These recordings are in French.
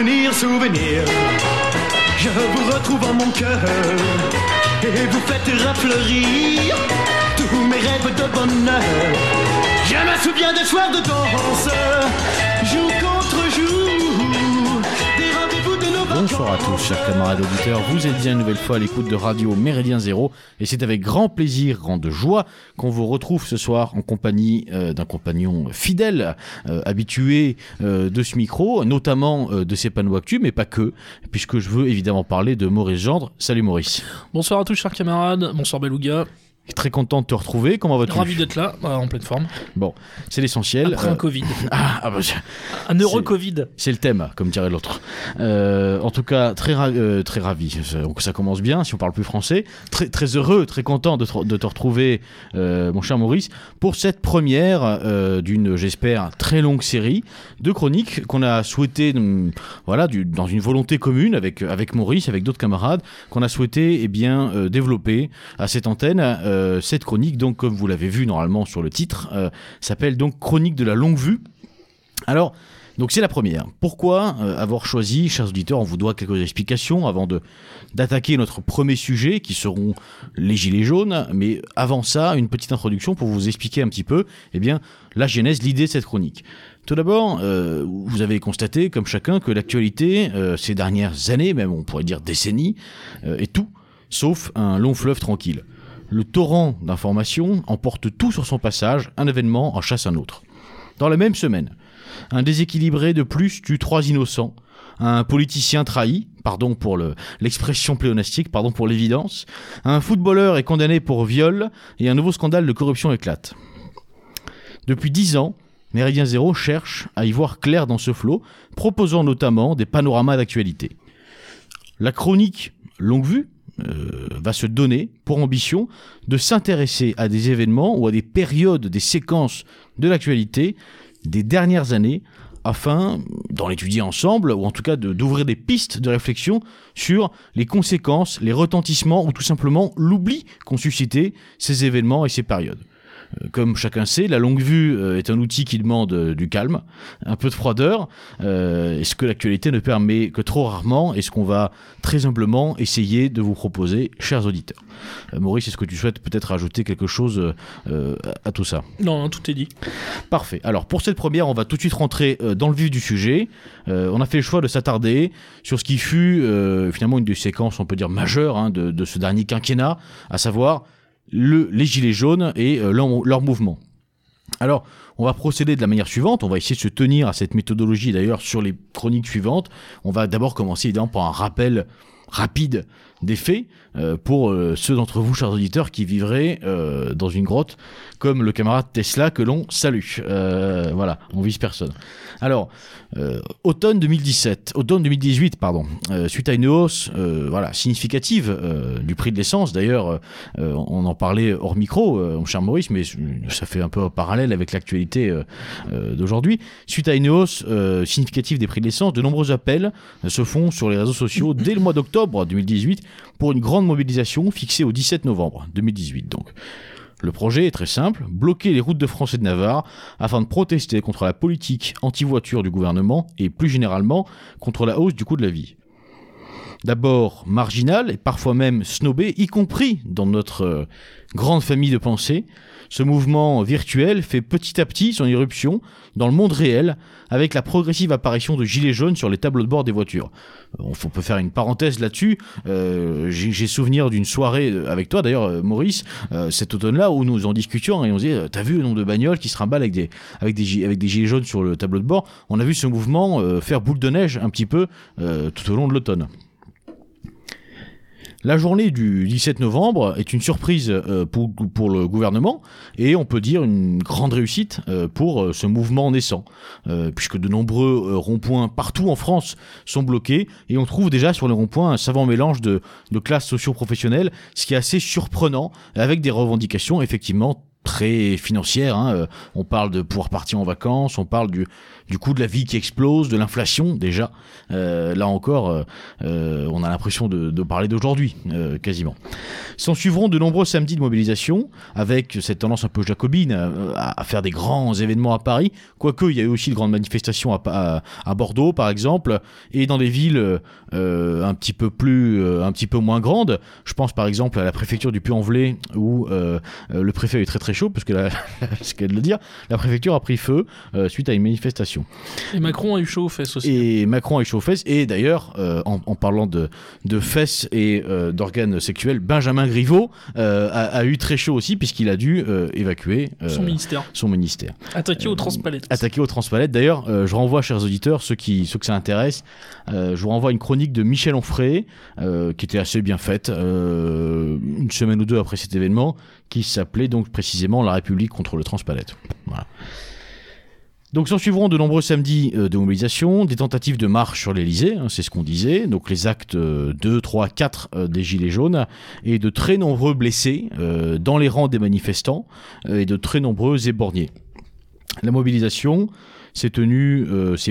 Souvenir, souvenir, je vous retrouve en mon cœur et vous faites rafleurir tous mes rêves de bonheur. Je me souviens des soirs de danse, jour contre jour, des rendez-vous de nos vacances. Bonsoir à tous, chers camarades auditeurs, vous êtes bien une nouvelle fois à l'écoute de Radio Méridien Zéro et c'est avec grand plaisir, grande joie qu'on vous retrouve ce soir en compagnie d'un compagnon fidèle, habitué de ce micro, notamment de ses panneaux actus, mais pas que, puisque je veux évidemment parler de Maurice Gendre. Salut Maurice. Bonsoir à tous, chers camarades, bonsoir Belouga. Très content de te retrouver, comment vas-tu ? Ravi d'être là, en pleine forme. Bon, c'est l'essentiel. Après un Covid. Un euro-Covid. C'est le thème, comme dirait l'autre. En tout cas, très ravi. Donc, ça commence bien, si on parle plus français. Très, très heureux, très content de te retrouver, mon cher Maurice, pour cette première d'une, j'espère, très longue série de chroniques qu'on a souhaité, voilà, dans une volonté commune avec Maurice, avec d'autres camarades, qu'on a souhaité développer à cette antenne. Cette chronique, donc, comme vous l'avez vu normalement sur le titre, s'appelle donc Chronique de la longue vue. Alors, donc c'est la première. Pourquoi avoir choisi, chers auditeurs, on vous doit quelques explications avant d'attaquer notre premier sujet qui seront les Gilets jaunes. Mais avant ça, une petite introduction pour vous expliquer un petit peu la genèse, l'idée de cette chronique. Tout d'abord, vous avez constaté, comme chacun, que l'actualité, ces dernières années, même on pourrait dire décennies, est tout sauf un long fleuve tranquille. Le torrent d'informations emporte tout sur son passage, un événement en chasse un autre. Dans la même semaine, un déséquilibré de plus tue 3 innocents, un politicien trahi, pardon pour l'expression pléonastique, pardon pour l'évidence, un footballeur est condamné pour viol et un nouveau scandale de corruption éclate. Depuis 10 ans, Méridien Zéro cherche à y voir clair dans ce flot, proposant notamment des panoramas d'actualité. La chronique Longue vue va se donner pour ambition de s'intéresser à des événements ou à des périodes, des séquences de l'actualité des dernières années afin d'en étudier ensemble ou en tout cas d'ouvrir des pistes de réflexion sur les conséquences, les retentissements ou tout simplement l'oubli qu'ont suscité ces événements et ces périodes. Comme chacun sait, la longue vue est un outil qui demande du calme, un peu de froideur, et ce que l'actualité ne permet que trop rarement, et ce qu'on va très humblement essayer de vous proposer, chers auditeurs. Maurice, est-ce que tu souhaites peut-être ajouter quelque chose à tout ça ? Non, tout est dit. Parfait. Alors, pour cette première, on va tout de suite rentrer dans le vif du sujet. On a fait le choix de s'attarder sur ce qui fut finalement une des séquences, on peut dire, majeures de ce dernier quinquennat, à savoir les Gilets jaunes et leur mouvement. Alors, on va procéder de la manière suivante. On va essayer de se tenir à cette méthodologie, d'ailleurs, sur les chroniques suivantes. On va d'abord commencer, évidemment, par un rappel rapide des faits pour ceux d'entre vous, chers auditeurs, qui vivraient dans une grotte, comme le camarade Tesla que l'on salue. Voilà, on vise personne. Alors, automne 2018, pardon, suite à une hausse significative du prix de l'essence. D'ailleurs, on en parlait hors micro, mon cher Maurice, mais ça fait un peu en parallèle avec l'actualité d'aujourd'hui. Suite à une hausse significative des prix de l'essence, de nombreux appels se font sur les réseaux sociaux dès le mois d'octobre 2018 pour une grande mobilisation fixée au 17 novembre 2018. Donc, le projet est très simple, bloquer les routes de France et de Navarre afin de protester contre la politique anti-voiture du gouvernement et plus généralement contre la hausse du coût de la vie. D'abord marginal et parfois même snobé, y compris dans notre grande famille de pensée, ce mouvement virtuel fait petit à petit son irruption dans le monde réel avec la progressive apparition de gilets jaunes sur les tableaux de bord des voitures. On peut faire une parenthèse là-dessus. J'ai souvenir d'une soirée avec toi, d'ailleurs, Maurice, cet automne-là, où nous en discutions et on se disait « T'as vu le nombre de bagnoles qui se trimballent avec des gilets jaunes sur le tableau de bord ?» On a vu ce mouvement faire boule de neige un petit peu tout au long de l'automne. La journée du 17 novembre est une surprise pour le gouvernement et on peut dire une grande réussite pour ce mouvement naissant puisque de nombreux ronds-points partout en France sont bloqués et on trouve déjà sur les ronds-points un savant mélange de classes socio-professionnelles, ce qui est assez surprenant avec des revendications effectivement très financière. Hein. On parle de pouvoir partir en vacances, on parle du coût de la vie qui explose, de l'inflation déjà. Là encore, on a l'impression de parler d'aujourd'hui, quasiment. S'en suivront de nombreux samedis de mobilisation, avec cette tendance un peu jacobine à faire des grands événements à Paris. Quoique, il y a eu aussi de grandes manifestations à Bordeaux, par exemple, et dans des villes un petit peu moins grandes. Je pense par exemple à la préfecture du Puy-en-Velay, où le préfet est très très chaud, parce que ce qu'elle le dire, la préfecture a pris feu suite à une manifestation. Et Macron a eu chaud aux fesses aussi. Et Macron a eu chaud aux fesses. Et d'ailleurs, en parlant de fesses et d'organes sexuels, Benjamin Griveaux a eu très chaud aussi, puisqu'il a dû évacuer son ministère. Attaqué aux transpalettes. D'ailleurs, je renvoie, chers auditeurs, ceux que ça intéresse, je vous renvoie une chronique de Michel Onfray, qui était assez bien faite, une semaine ou deux après cet événement, qui s'appelait donc précisément « La République contre le transpalette ». Voilà. Donc s'en suivront de nombreux samedis de mobilisation, des tentatives de marche sur l'Élysée, hein, c'est ce qu'on disait, donc les actes 2, 3, 4 des Gilets jaunes, et de très nombreux blessés dans les rangs des manifestants, et de très nombreux éborgnés. La mobilisation s'est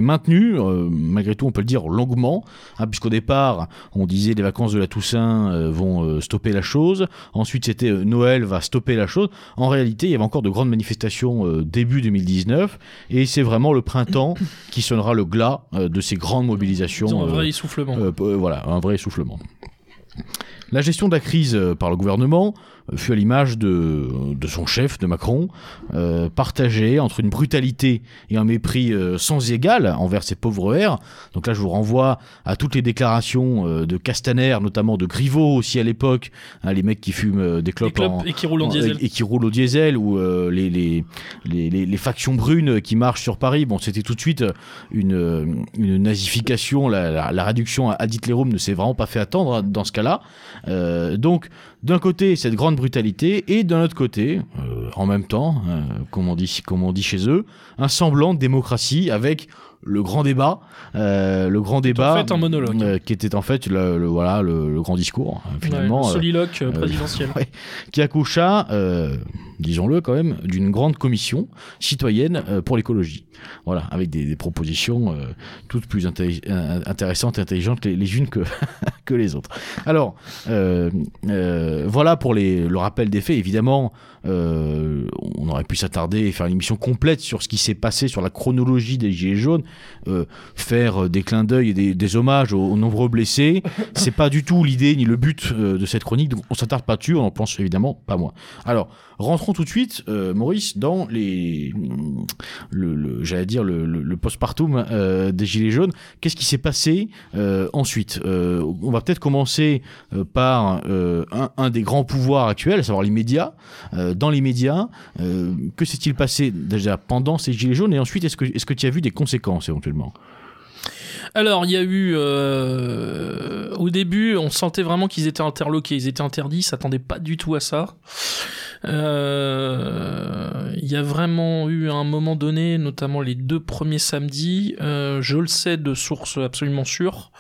maintenue, malgré tout on peut le dire longuement, hein, puisqu'au départ on disait les vacances de la Toussaint vont stopper la chose, ensuite c'était Noël va stopper la chose. En réalité il y avait encore de grandes manifestations début 2019, et c'est vraiment le printemps qui sonnera le glas de ces grandes mobilisations. Disons, un vrai essoufflement. Voilà, un vrai essoufflement. La gestion de la crise par le gouvernement fut à l'image de son chef, de Macron, partagée entre une brutalité et un mépris sans égal envers ces pauvres R. Donc là, je vous renvoie à toutes les déclarations de Castaner, notamment de Griveaux aussi à l'époque, hein, les mecs qui fument des clopes et qui roulent au diesel, ou les factions brunes qui marchent sur Paris. Bon, c'était tout de suite une nazification, la réduction à Hitlerum ne s'est vraiment pas fait attendre dans ce cas-là. Donc, d'un côté, cette grande brutalité, et d'un autre côté, en même temps, comme on dit chez eux, un semblant de démocratie avec le grand débat, en fait un monologue qui était en fait le grand discours finalement, le soliloque présidentiel, qui accoucha, disons-le quand même, d'une grande commission citoyenne pour l'écologie. Voilà, avec des propositions toutes plus intéressantes et intelligentes les unes que les autres. Alors, voilà pour le rappel des faits. Évidemment, on aurait pu s'attarder et faire une émission complète sur ce qui s'est passé, sur la chronologie des Gilets jaunes. Faire des clins d'œil et des hommages aux nombreux blessés, c'est pas du tout l'idée ni le but de cette chronique, donc on s'attarde pas dessus, on en pense évidemment pas moins. Alors rentrons tout de suite, Maurice, dans le post-partum des Gilets jaunes. Qu'est-ce qui s'est passé ensuite? On va peut-être commencer par un des grands pouvoirs actuels, à savoir les médias. Dans les médias, que s'est-il passé déjà pendant ces Gilets jaunes, et ensuite est-ce que tu as vu des conséquences éventuellement? Alors, il y a eu... au début, on sentait vraiment qu'ils étaient interloqués, ils étaient interdits, ils ne s'attendaient pas du tout à ça. Il y a vraiment eu à un moment donné, notamment les deux premiers samedis, je le sais de source absolument sûre,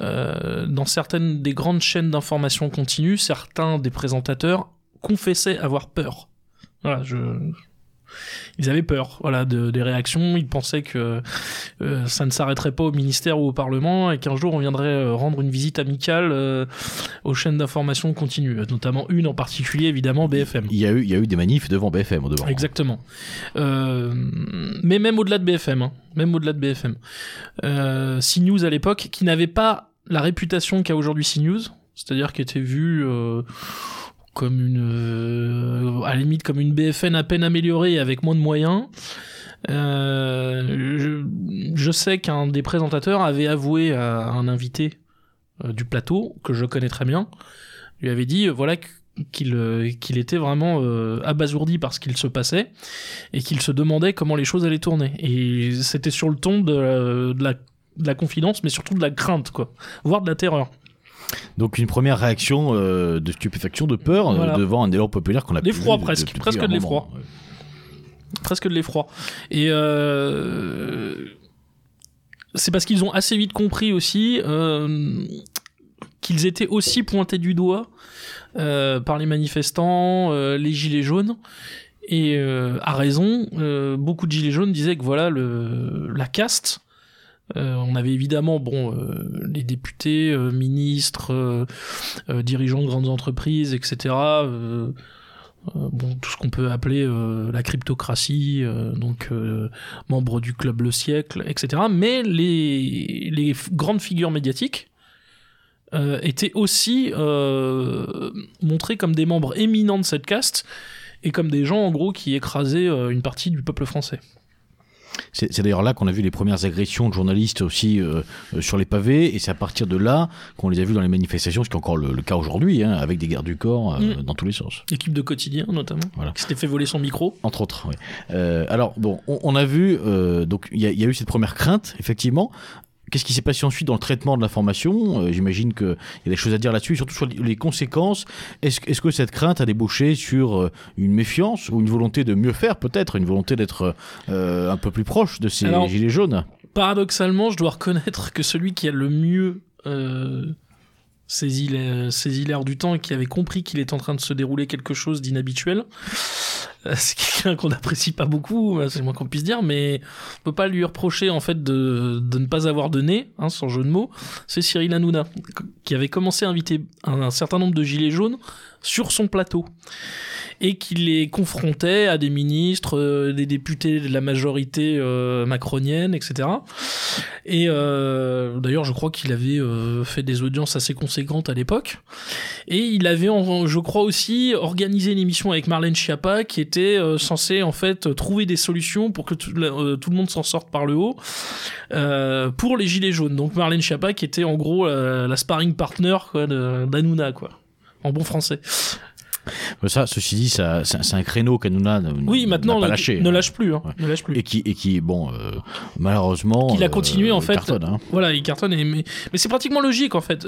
dans certaines des grandes chaînes d'information continue, certains des présentateurs confessaient avoir peur. Voilà, ils avaient peur, voilà, des réactions. Ils pensaient que ça ne s'arrêterait pas au ministère ou au Parlement, et qu'un jour on viendrait rendre une visite amicale aux chaînes d'information continue, notamment une en particulier, évidemment, BFM. Il y a eu des manifs devant BFM au dehors. Exactement. Mais même au-delà de BFM, CNews à l'époque, qui n'avait pas la réputation qu'a aujourd'hui CNews, c'est-à-dire qui était vue comme à la limite comme une BFM à peine améliorée avec moins de moyens. Je sais qu'un des présentateurs avait avoué à un invité du plateau, que je connais très bien, lui avait dit voilà qu'il était vraiment abasourdi par ce qu'il se passait, et qu'il se demandait comment les choses allaient tourner. Et c'était sur le ton de la confidence, mais surtout de la crainte, quoi, voire de la terreur. Donc une première réaction de stupéfaction, de peur, voilà, devant un élan populaire qu'on a pu voir presque de l'effroi. Ouais. Presque de l'effroi. Et c'est parce qu'ils ont assez vite compris aussi qu'ils étaient aussi pointés du doigt par les manifestants, les gilets jaunes, Et à raison, beaucoup de Gilets jaunes disaient que voilà la caste. On avait évidemment les députés, ministres, dirigeants de grandes entreprises, etc. Tout ce qu'on peut appeler la cryptocratie, membres du Club Le Siècle, etc. Mais les grandes figures médiatiques étaient aussi montrées comme des membres éminents de cette caste et comme des gens, en gros, qui écrasaient une partie du peuple français. C'est d'ailleurs là qu'on a vu les premières agressions de journalistes aussi sur les pavés, et c'est à partir de là qu'on les a vus dans les manifestations, ce qui est encore le cas aujourd'hui, hein, avec des gardes du corps dans tous les sens. L'équipe de Quotidien notamment, voilà, qui s'était fait voler son micro. Entre autres, oui. On a vu, donc il y a eu cette première crainte, effectivement. Qu'est-ce qui s'est passé ensuite dans le traitement de l'information ? J'imagine qu'il y a des choses à dire là-dessus, surtout sur les conséquences. Est-ce que cette crainte a débouché sur une méfiance ou une volonté de mieux faire, peut-être, une volonté d'être un peu plus proche de ces gilets jaunes ? Paradoxalement, je dois reconnaître que celui qui a le mieux saisi l'air du temps et qui avait compris qu'il était en train de se dérouler quelque chose d'inhabituel, c'est quelqu'un qu'on n'apprécie pas beaucoup, c'est le moins qu'on puisse dire, mais on peut pas lui reprocher en fait de ne pas avoir donné, hein, sans jeu de mots, c'est Cyril Hanouna, qui avait commencé à inviter un certain nombre de gilets jaunes sur son plateau, et qui les confrontait à des ministres, des députés de la majorité macronienne, etc. Et d'ailleurs, je crois qu'il avait fait des audiences assez conséquentes à l'époque, et il avait, je crois aussi, organisé une émission avec Marlène Schiappa, qui était censé en fait trouver des solutions pour que tout le monde s'en sorte par le haut pour les gilets jaunes. Donc Marlène Schiappa qui était en gros la sparring partner d'Hanouna, en bon français. Ça, ceci dit, c'est un créneau qu'Hanouna n'a pas lâché. Ne lâche plus. Hein. Ouais. Ne lâche plus. Et qui, malheureusement... Il a continué, en fait. Cartonne, hein. Voilà, il cartonne. Mais c'est pratiquement logique, en fait.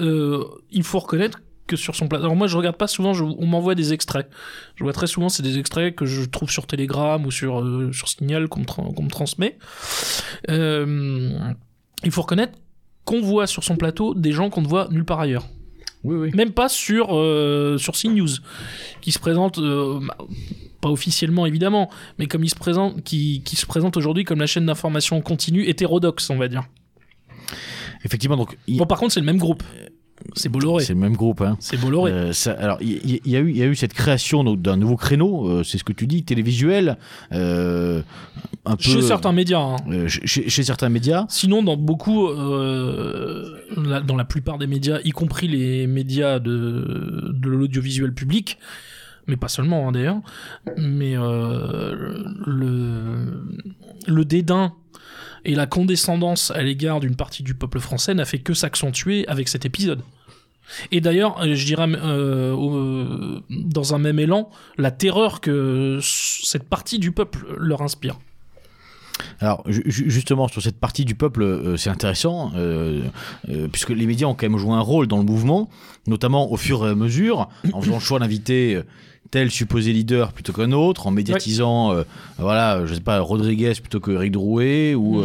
Il faut reconnaître que sur son plateau... Alors moi, je regarde pas souvent, on m'envoie des extraits. Je vois très souvent, c'est des extraits que je trouve sur Telegram ou sur Signal qu'on me transmet. Il faut reconnaître qu'on voit sur son plateau des gens qu'on ne voit nulle part ailleurs. Oui, oui. Même pas sur CNews, qui se présente, pas officiellement évidemment, mais comme il se présente, qui se présente aujourd'hui comme la chaîne d'information continue hétérodoxe, on va dire. Effectivement, donc. Par contre, c'est le même groupe. C'est Bolloré. C'est le même groupe, hein. C'est Bolloré. Il y a eu cette création d'un nouveau créneau, c'est ce que tu dis, télévisuel, un peu. Chez certains médias. Hein. Chez certains médias. Sinon, dans beaucoup, dans la plupart des médias, y compris les médias de l'audiovisuel public, mais pas seulement hein, d'ailleurs, mais le dédain. Et la condescendance à l'égard d'une partie du peuple français n'a fait que s'accentuer avec cet épisode. Et d'ailleurs, je dirais, dans un même élan, la terreur que cette partie du peuple leur inspire. Alors justement sur cette partie du peuple c'est intéressant puisque les médias ont quand même joué un rôle dans le mouvement, notamment au fur et à mesure, en faisant le choix d'inviter tel supposé leader plutôt qu'un autre, en médiatisant je sais pas, Rodriguez plutôt que Éric Drouet ou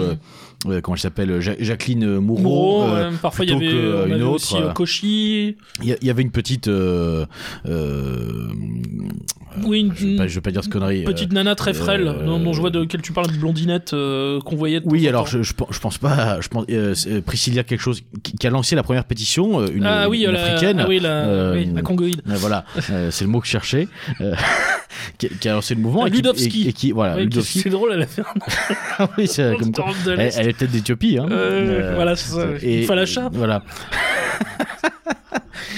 comment elle s'appelle, Jacqueline Mouraud, parfois il y avait une autre aussi, Cauchy, il y avait une petite je vais pas dire ce connerie, petite nana très frêle dont je vois de quelle tu parles, de blondinette qu'on voyait de je pense Priscilla quelque chose qui a lancé la première pétition, une africaine, la congoïde, c'est le mot que je cherchais, qui a lancé le mouvement, Ludovski. C'est drôle, elle a fait un oui, c'est comme quoi. Elle est peut-être d'Éthiopie, hein. Voilà, c'est ça. Il fallait l'achat. Voilà.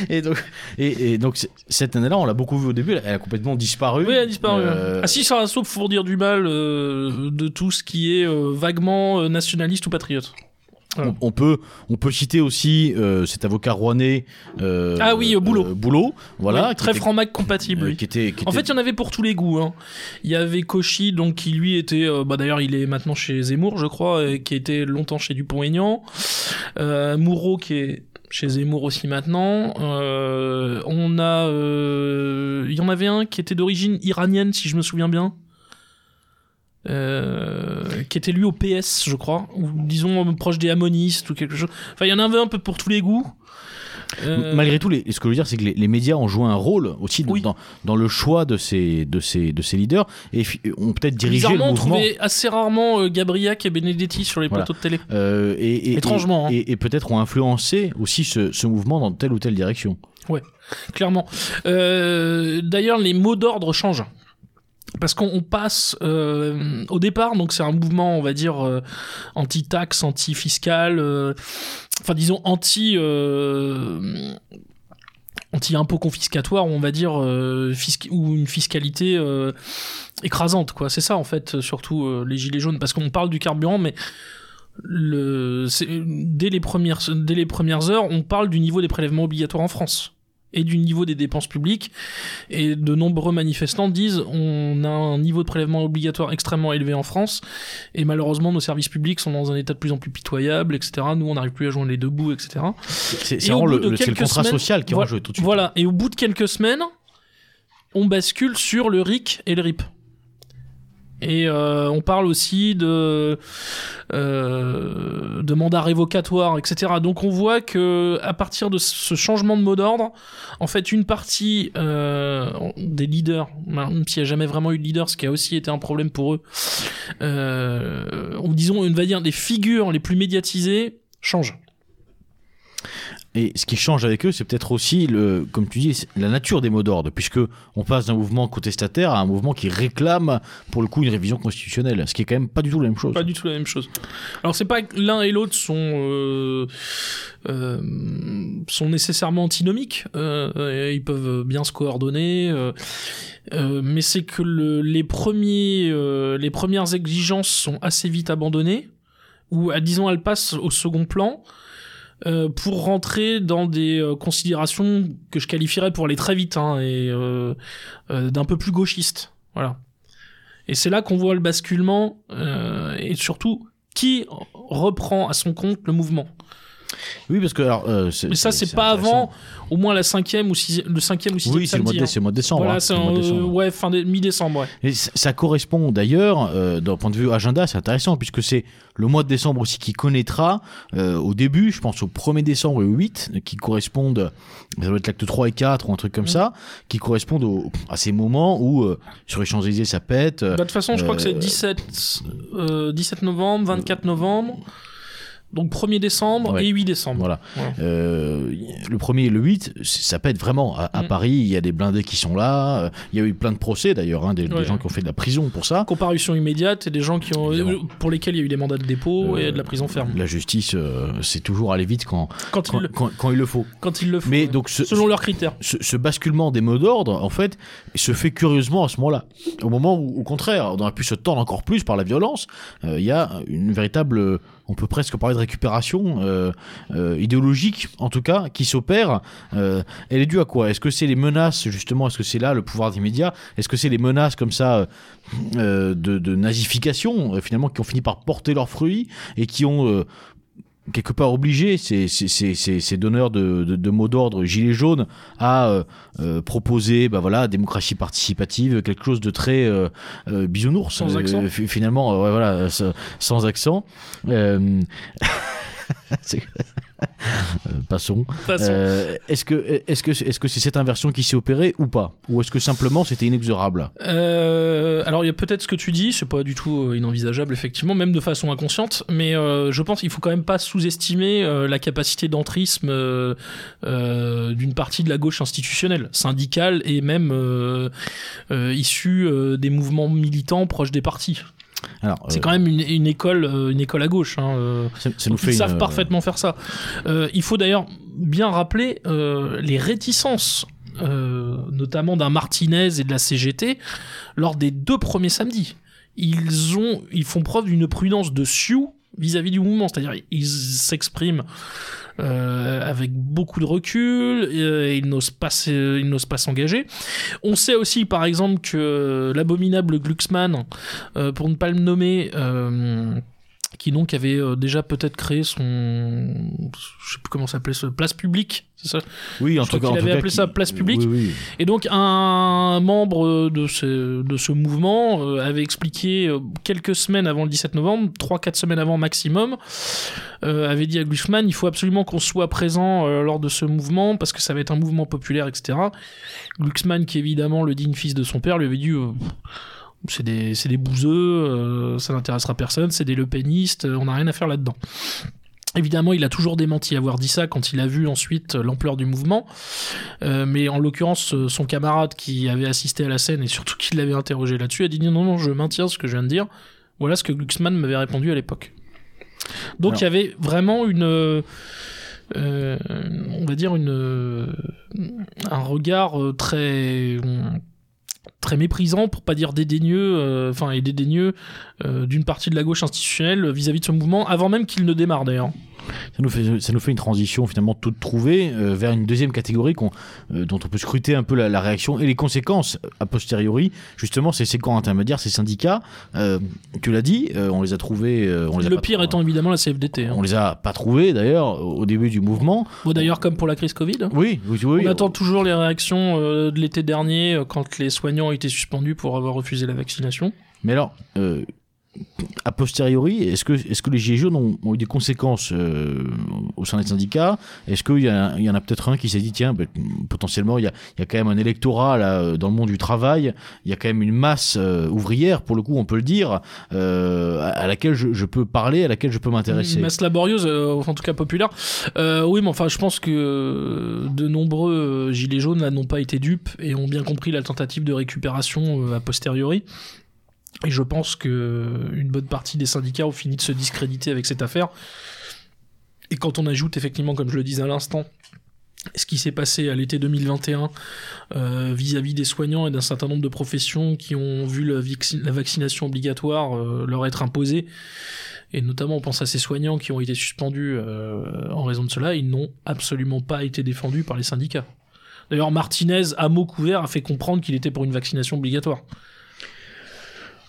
Et donc, cette année-là, on l'a beaucoup vu au début, elle a complètement disparu. Oui, elle a disparu. Assis sur la soupe, pour dire du mal de tout ce qui est vaguement nationaliste ou patriote. Voilà. On peut citer aussi cet avocat rouennais. Boulot. Boulot, voilà. Oui, très franc-mac compatible. Oui. Qui était... En fait, il y en avait pour tous les goûts. Hein. Il y avait Cauchy, donc qui lui était. D'ailleurs, il est maintenant chez Zemmour, je crois, qui était longtemps chez Dupont-Aignan. Mouraud, qui est chez Zemmour aussi maintenant. Il y en avait un qui était d'origine iranienne, si je me souviens bien. Qui était lui au PS, je crois, ou disons proche des Hammonistes ou quelque chose. Enfin, il y en avait un peu pour tous les goûts. Malgré tout, ce que je veux dire, c'est que les médias ont joué un rôle aussi dans le choix de ces leaders et ont peut-être dirigé le mouvement. On trouvait assez rarement Gabriac et Benedetti sur les plateaux de télé. Étrangement. Et peut-être ont influencé aussi ce mouvement dans telle ou telle direction. Ouais, clairement. D'ailleurs, les mots d'ordre changent. Parce qu'on passe au départ, donc c'est un mouvement, on va dire, anti-taxe, anti-fiscal, enfin disons anti-impôt confiscatoire, on va dire, ou une fiscalité écrasante, quoi. C'est ça, en fait, surtout les Gilets jaunes, parce qu'on parle du carburant, mais... Dès les premières heures, on parle du niveau des prélèvements obligatoires en France et du niveau des dépenses publiques, et de nombreux manifestants disent on a un niveau de prélèvement obligatoire extrêmement élevé en France et malheureusement nos services publics sont dans un état de plus en plus pitoyable, etc. Nous on n'arrive plus à joindre les deux bouts, etc. C'est vraiment le contrat social qui est en jeu tout de suite. Voilà, et au bout de quelques semaines on bascule sur le RIC et le RIP. Et on parle aussi de mandat révocatoire, etc. Donc on voit que à partir de ce changement de mot d'ordre, en fait une partie des leaders, même s'il n'y a jamais vraiment eu de leader, ce qui a aussi été un problème pour eux, on va dire des figures les plus médiatisées changent. Et ce qui change avec eux, c'est peut-être aussi, comme tu dis, la nature des mots d'ordre, puisque on passe d'un mouvement contestataire à un mouvement qui réclame, pour le coup, une révision constitutionnelle, ce qui est quand même pas du tout la même chose. Pas du tout la même chose. Alors c'est pas que l'un et l'autre sont nécessairement antinomiques. Ils peuvent bien se coordonner, mais c'est que les premières exigences sont assez vite abandonnées, ou disons elles passent au second plan. Pour rentrer dans des considérations que je qualifierais, pour aller très vite, d'un peu plus gauchiste. Voilà. Et c'est là qu'on voit le basculement, et surtout, qui reprend à son compte le mouvement. Oui, parce que alors, mais ça c'est pas avant au moins la 5e ou 6e, le 5e ou 6e samedi. Oui, c'est le mois de décembre. Voilà, c'est mi-décembre. Ouais. Et ça correspond d'ailleurs d'un point de vue agenda, c'est intéressant puisque c'est le mois de décembre aussi qui connaîtra au début, je pense au 1er décembre et au 8 qui correspondent, ça doit être l'acte 3 et 4 ou un truc comme ça, qui correspondent à ces moments où sur les Champs-Élysées ça pète. De toute façon, je crois que c'est 17 novembre, 24 novembre. Donc 1er décembre et 8 décembre. Voilà. Ouais. Le 1er et le 8, ça pète vraiment. À Paris, il y a des blindés qui sont là. Il y a eu plein de procès d'ailleurs, des gens qui ont fait de la prison pour ça. Comparution immédiate et des gens pour lesquels il y a eu des mandats de dépôt et de la prison ferme. La justice, c'est toujours aller vite quand il le faut. Quand il le faut. Mais donc selon leurs critères. Ce basculement des mots d'ordre, en fait, se fait curieusement à ce moment-là. Au moment où, au contraire, on aurait pu se tendre encore plus par la violence, il y a une véritable... On peut presque parler de récupération idéologique, en tout cas, qui s'opère. Elle est due à quoi ? Est-ce que c'est les menaces, justement ? Est-ce que c'est là le pouvoir des médias ? Est-ce que c'est les menaces comme ça de nazification, finalement, qui ont fini par porter leurs fruits et qui ont... quelque part obligé ces donneurs de mots d'ordre gilets jaunes à proposer démocratie participative, quelque chose de très bisounours sans accent. Finalement sans accent passons. Est-ce que c'est cette inversion qui s'est opérée ou pas, ou est-ce que simplement c'était inexorable? Alors il y a peut-être ce que tu dis, c'est pas du tout inenvisageable effectivement, même de façon inconsciente, mais je pense qu'il faut quand même pas sous-estimer la capacité d'entrisme d'une partie de la gauche institutionnelle, syndicale et même issue des mouvements militants proches des partis. Alors, c'est quand même une école à gauche. Ils savent parfaitement faire ça. Il faut d'ailleurs bien rappeler les réticences, notamment d'un Martinez et de la CGT, lors des 2 premiers samedis. Ils font preuve d'une prudence de Sioux vis-à-vis du mouvement, c'est-à-dire ils s'expriment avec beaucoup de recul, ils n'osent pas s'engager. On sait aussi par exemple que l'abominable Glucksmann, pour ne pas le nommer, qui donc avait déjà peut-être créé son, je sais plus comment ça s'appelait, Place Publique, c'est ça? Oui, en tout cas, il avait appelé ça Place Publique. Oui. Et donc un membre de ce mouvement avait expliqué quelques semaines avant le 17 novembre, 3-4 semaines avant maximum, avait dit à Glucksmann, il faut absolument qu'on soit présent lors de ce mouvement parce que ça va être un mouvement populaire, etc. Glucksmann, qui est évidemment le digne fils de son père, lui avait dit c'est des bouseux, ça n'intéressera personne, c'est des le pénistes, on n'a rien à faire là-dedans. Évidemment, il a toujours démenti avoir dit ça quand il a vu ensuite l'ampleur du mouvement, mais en l'occurrence, son camarade qui avait assisté à la scène et surtout qui l'avait interrogé là-dessus a dit non, je maintiens ce que je viens de dire. Voilà ce que Glucksmann m'avait répondu à l'époque. Donc il y avait vraiment un regard très méprisant, pour pas dire dédaigneux, d'une partie de la gauche institutionnelle vis-à-vis de ce mouvement, avant même qu'il ne démarre d'ailleurs. Ça nous fait une transition finalement toute trouvée vers une deuxième catégorie dont on peut scruter un peu la réaction et les conséquences a posteriori. Justement, ces camps intermédiaires, ces syndicats, tu l'as dit, on les a trouvés. Le pire étant évidemment la CFDT. Hein. On les a pas trouvés d'ailleurs au début du mouvement. Bon, d'ailleurs, comme pour la crise Covid. Oui. On attend toujours les réactions de l'été dernier quand les soignants ont été suspendus pour avoir refusé la vaccination. Mais alors. A posteriori, est-ce que les Gilets jaunes ont eu des conséquences au sein des syndicats? Est-ce qu'il y en a peut-être un qui s'est dit tiens, potentiellement il y a quand même un électorat là, dans le monde du travail, il y a quand même une masse ouvrière, pour le coup on peut le dire, à laquelle je peux parler, à laquelle je peux m'intéresser. Une masse laborieuse, en tout cas populaire. Oui, mais enfin je pense que de nombreux Gilets jaunes là, n'ont pas été dupes et ont bien compris la tentative de récupération a posteriori. Et je pense qu'une bonne partie des syndicats ont fini de se discréditer avec cette affaire. Et quand on ajoute effectivement, comme je le disais à l'instant, ce qui s'est passé à l'été 2021 vis-à-vis des soignants et d'un certain nombre de professions qui ont vu la vaccination obligatoire leur être imposée, et notamment on pense à ces soignants qui ont été suspendus en raison de cela, ils n'ont absolument pas été défendus par les syndicats. D'ailleurs Martinez, à mots couverts, a fait comprendre qu'il était pour une vaccination obligatoire.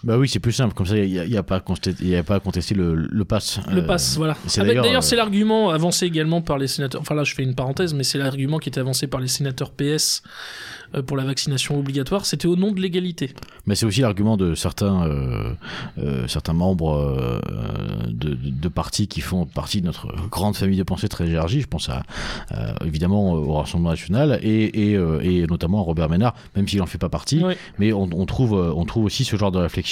Bah oui, c'est plus simple, comme ça il n'y a pas à contester le pass. Le pass, voilà. D'ailleurs, c'est l'argument avancé également par les sénateurs, enfin là je fais une parenthèse, mais c'est l'argument qui était avancé par les sénateurs PS pour la vaccination obligatoire, c'était au nom de l'égalité. Mais c'est aussi l'argument de certains membres de partis qui font partie de notre grande famille de pensée très élargie, je pense évidemment au Rassemblement National et notamment à Robert Ménard, même s'il n'en fait pas partie, oui. Mais on trouve aussi ce genre de réflexion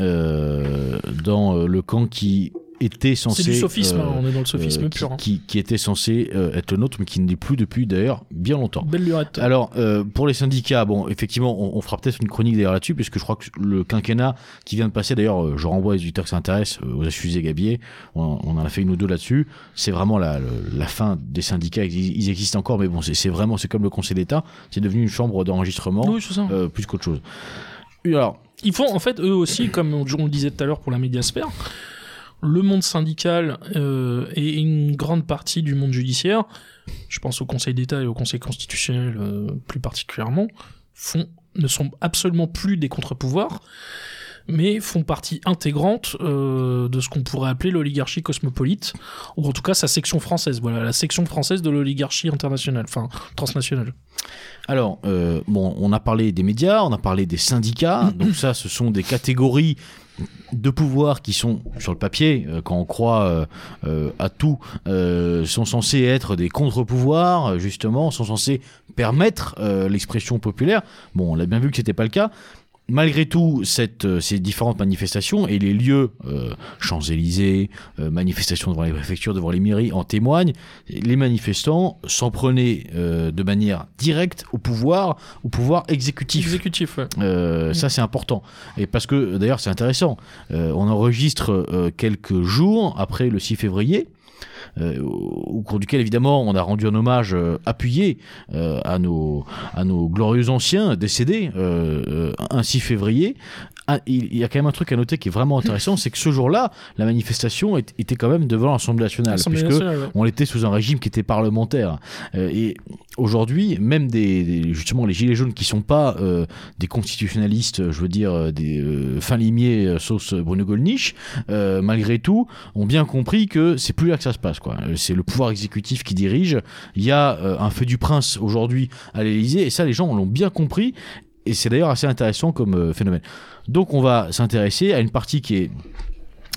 dans le camp qui était censé... C'est du sophisme, on est dans le sophisme pur. Hein. Qui était censé être le nôtre, mais qui ne l'est plus depuis d'ailleurs bien longtemps. Belle lurette. Alors, pour les syndicats, bon, effectivement, on fera peut-être une chronique d'ailleurs là-dessus, puisque je crois que le quinquennat qui vient de passer, d'ailleurs, je renvoie les auditeurs qui s'intéressent aux accusés Gabier, on en a fait une ou deux là-dessus, c'est vraiment la fin des syndicats, ils existent encore, mais bon, c'est comme le Conseil d'État, c'est devenu une chambre d'enregistrement, oui, plus qu'autre chose. Alors, ils font en fait eux aussi, comme on le disait tout à l'heure pour la médiasphère, le monde syndical et une grande partie du monde judiciaire, je pense au Conseil d'État et au Conseil constitutionnel plus particulièrement, ne sont absolument plus des contre-pouvoirs, mais font partie intégrante de ce qu'on pourrait appeler l'oligarchie cosmopolite, ou en tout cas sa section française, voilà, la section française de l'oligarchie internationale, enfin transnationale. Alors, on a parlé des médias, on a parlé des syndicats, donc ça, ce sont des catégories de pouvoir qui sont sur le papier quand on croit à tout sont censés être des contre-pouvoirs, justement sont censés permettre l'expression populaire. Bon, on a bien vu que c'était pas le cas. Malgré tout, ces différentes manifestations et les lieux, Champs-Élysées, manifestations devant les préfectures, devant les mairies, en témoignent. Les manifestants s'en prenaient de manière directe au pouvoir exécutif. Exécutif, ouais. Ça, c'est important. Et parce que, d'ailleurs, c'est intéressant. On enregistre quelques jours après le 6 février. Au cours duquel évidemment on a rendu un hommage appuyé à nos glorieux anciens décédés un 6 février il y a quand même un truc à noter qui est vraiment intéressant, c'est que ce jour-là, la manifestation était quand même devant l'Assemblée nationale, puisque on était sous un régime qui était parlementaire. Et aujourd'hui, même justement les Gilets jaunes qui sont pas des constitutionnalistes, je veux dire des fins limiers sauce Bruno Gollnisch, malgré tout, ont bien compris que c'est plus là que ça se passe, quoi. C'est le pouvoir exécutif qui dirige. Il y a un feu du prince aujourd'hui à l'Élysée, et ça, les gens l'ont bien compris. Et c'est d'ailleurs assez intéressant comme phénomène. Donc on va s'intéresser à une partie qui est...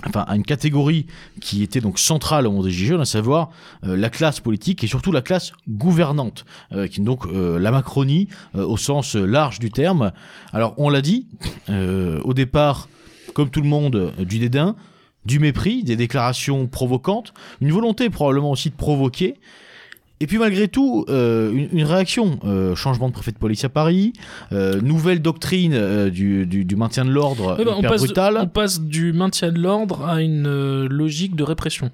Enfin, à une catégorie qui était donc centrale au monde des Gilets jaunes, à savoir la classe politique et surtout la classe gouvernante, qui est donc la Macronie au sens large du terme. Alors on l'a dit, au départ, comme tout le monde, du dédain, du mépris, des déclarations provocantes, une volonté probablement aussi de provoquer. Et puis malgré tout, une réaction, changement de préfet de police à Paris, nouvelle doctrine du maintien de l'ordre hyper brutal. On passe du maintien de l'ordre à une logique de répression.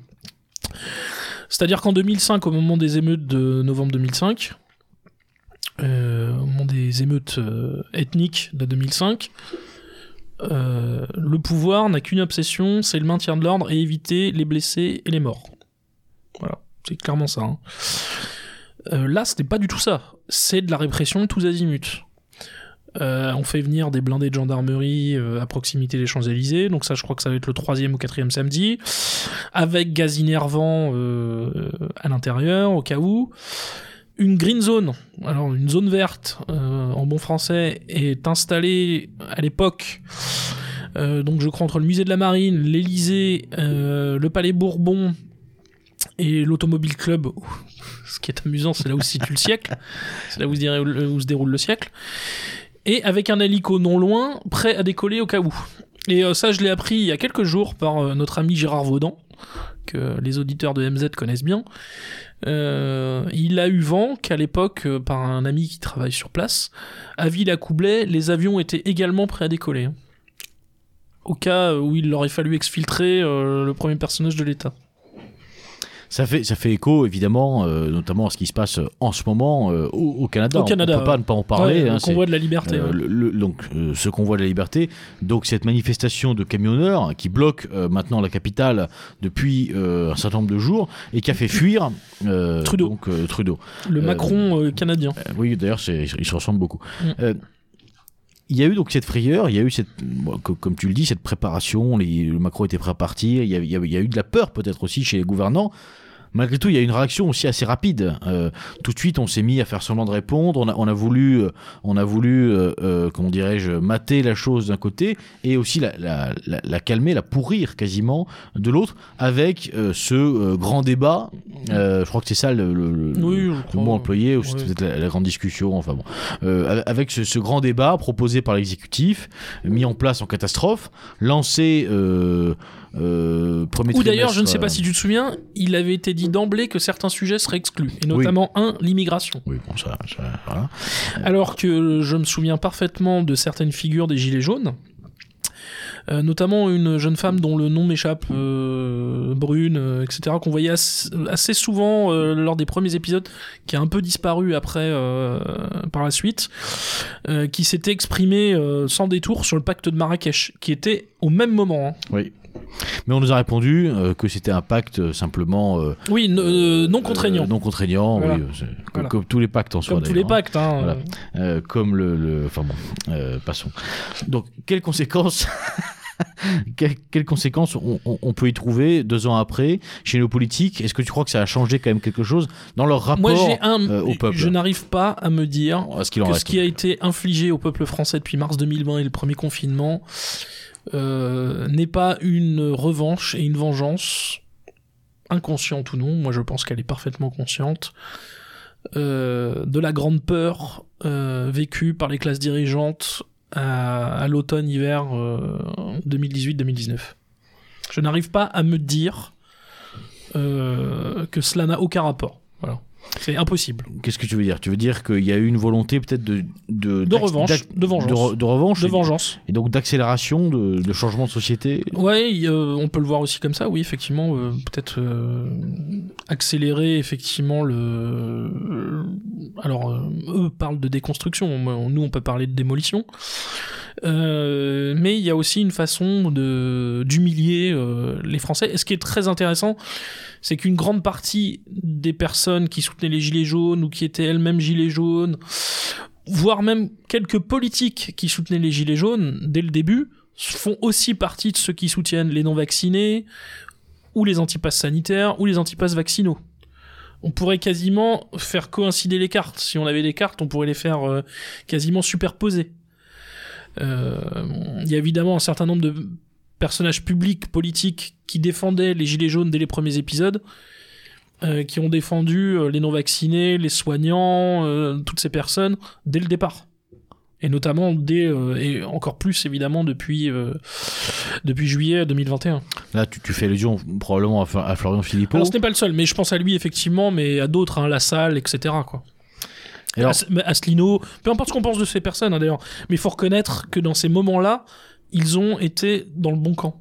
C'est-à-dire qu'en 2005, au moment des émeutes de novembre 2005, au moment des émeutes ethniques de 2005, le pouvoir n'a qu'une obsession, c'est le maintien de l'ordre et éviter les blessés et les morts. Voilà. C'est clairement ça. Hein. Là, ce n'est pas du tout ça. C'est de la répression tous azimuts. On fait venir des blindés de gendarmerie à proximité des Champs-Élysées. Donc ça, je crois que ça va être le 3e ou 4e samedi. Avec gaz innervant à l'intérieur, au cas où. Une green zone, alors une zone verte en bon français, est installée à l'époque... donc je crois entre le musée de la Marine, l'Élysée, le Palais Bourbon... et l'Automobile Club, ce qui est amusant, c'est là où se situe le siècle, c'est là où se déroule le siècle, et avec un hélico non loin, prêt à décoller au cas où. Et ça, je l'ai appris il y a quelques jours par notre ami Gérard Vaudan, que les auditeurs de MZ connaissent bien. Il a eu vent qu'à l'époque, par un ami qui travaille sur place, à Villacoublay, les avions étaient également prêts à décoller, au cas où il aurait fallu exfiltrer le premier personnage de l'État. Ça fait écho, évidemment, notamment à ce qui se passe en ce moment au Canada. Au Canada, on ne peut pas ne pas en parler. Ouais, le convoi de la liberté. Ce convoi de la liberté, donc cette manifestation de camionneurs qui bloque maintenant la capitale depuis un certain nombre de jours et qui a fait fuir Trudeau. Donc, Trudeau. Le Macron canadien. Oui, d'ailleurs, ils se ressemblent beaucoup. Mmh. Il y a eu donc cette frayeur, il y a eu cette, comme tu le dis, cette préparation, le Macron était prêt à partir, il y a eu de la peur peut-être aussi chez les gouvernants. Malgré tout, il y a une réaction aussi assez rapide. Tout de suite, on s'est mis à faire semblant de répondre. On a voulu, comment dirais-je, mater la chose d'un côté et aussi la calmer, la pourrir quasiment de l'autre, avec ce grand débat. Je crois que c'est ça le mot employé, ou c'est peut-être la grande discussion. Enfin bon, avec ce grand débat proposé par l'exécutif, mis en place en catastrophe, lancé. Ou d'ailleurs, je ne sais pas si tu te souviens, il avait été dit d'emblée que certains sujets seraient exclus, et notamment l'immigration. Oui, bon, ça voilà. Alors que je me souviens parfaitement de certaines figures des Gilets jaunes, notamment une jeune femme dont le nom m'échappe, brune, etc., qu'on voyait assez souvent lors des premiers épisodes, qui a un peu disparu après par la suite, qui s'était exprimée sans détour sur le pacte de Marrakech, qui était au même moment. Hein. Oui. Mais on nous a répondu que c'était un pacte simplement non contraignant. Non contraignant, voilà. Oui, voilà. Comme tous les pactes en soi. Comme tous les pactes. Hein. Voilà. Comme Enfin bon, passons. Donc, quelles conséquences on peut y trouver 2 ans après chez nos politiques? Est-ce que tu crois que ça a changé quand même quelque chose dans leur rapport au peuple? Je n'arrive pas à me dire ce qui a été infligé au peuple français depuis mars 2020 et le premier confinement n'est pas une revanche et une vengeance, inconsciente ou non. Moi je pense qu'elle est parfaitement consciente de la grande peur vécue par les classes dirigeantes à l'automne-hiver 2018-2019. Je n'arrive pas à me dire que cela n'a aucun rapport. Voilà. C'est impossible. Qu'est-ce que tu veux dire? Tu veux dire qu'il y a eu une volonté peut-être de revanche, de vengeance. De revanche, de vengeance. Et donc d'accélération, de changement de société. Oui, on peut le voir aussi comme ça, oui, effectivement. Peut-être accélérer, effectivement, Alors, eux parlent de déconstruction. Nous, on peut parler de démolition. Mais il y a aussi une façon d'humilier les Français. Et ce qui est très intéressant, c'est qu'une grande partie des personnes qui soutenaient les Gilets jaunes ou qui étaient elles-mêmes Gilets jaunes, voire même quelques politiques qui soutenaient les Gilets jaunes dès le début, font aussi partie de ceux qui soutiennent les non-vaccinés ou les antipasses sanitaires ou les antipasses vaccinaux. On pourrait quasiment faire coïncider les cartes. Si on avait des cartes, on pourrait les faire quasiment superposer. Il y a évidemment un certain nombre de personnages publics, politiques, qui défendaient les Gilets jaunes dès les premiers épisodes, qui ont défendu les non-vaccinés, les soignants, toutes ces personnes, dès le départ. Et notamment et encore plus évidemment depuis juillet 2021. Là, tu fais allusion probablement à Florian Philippot. Alors, ce n'est pas le seul, mais je pense à lui effectivement, mais à d'autres, hein, Lassalle, etc., quoi. Alors, Asselineau, peu importe ce qu'on pense de ces personnes, hein, d'ailleurs, mais il faut reconnaître que dans ces moments-là, ils ont été dans le bon camp.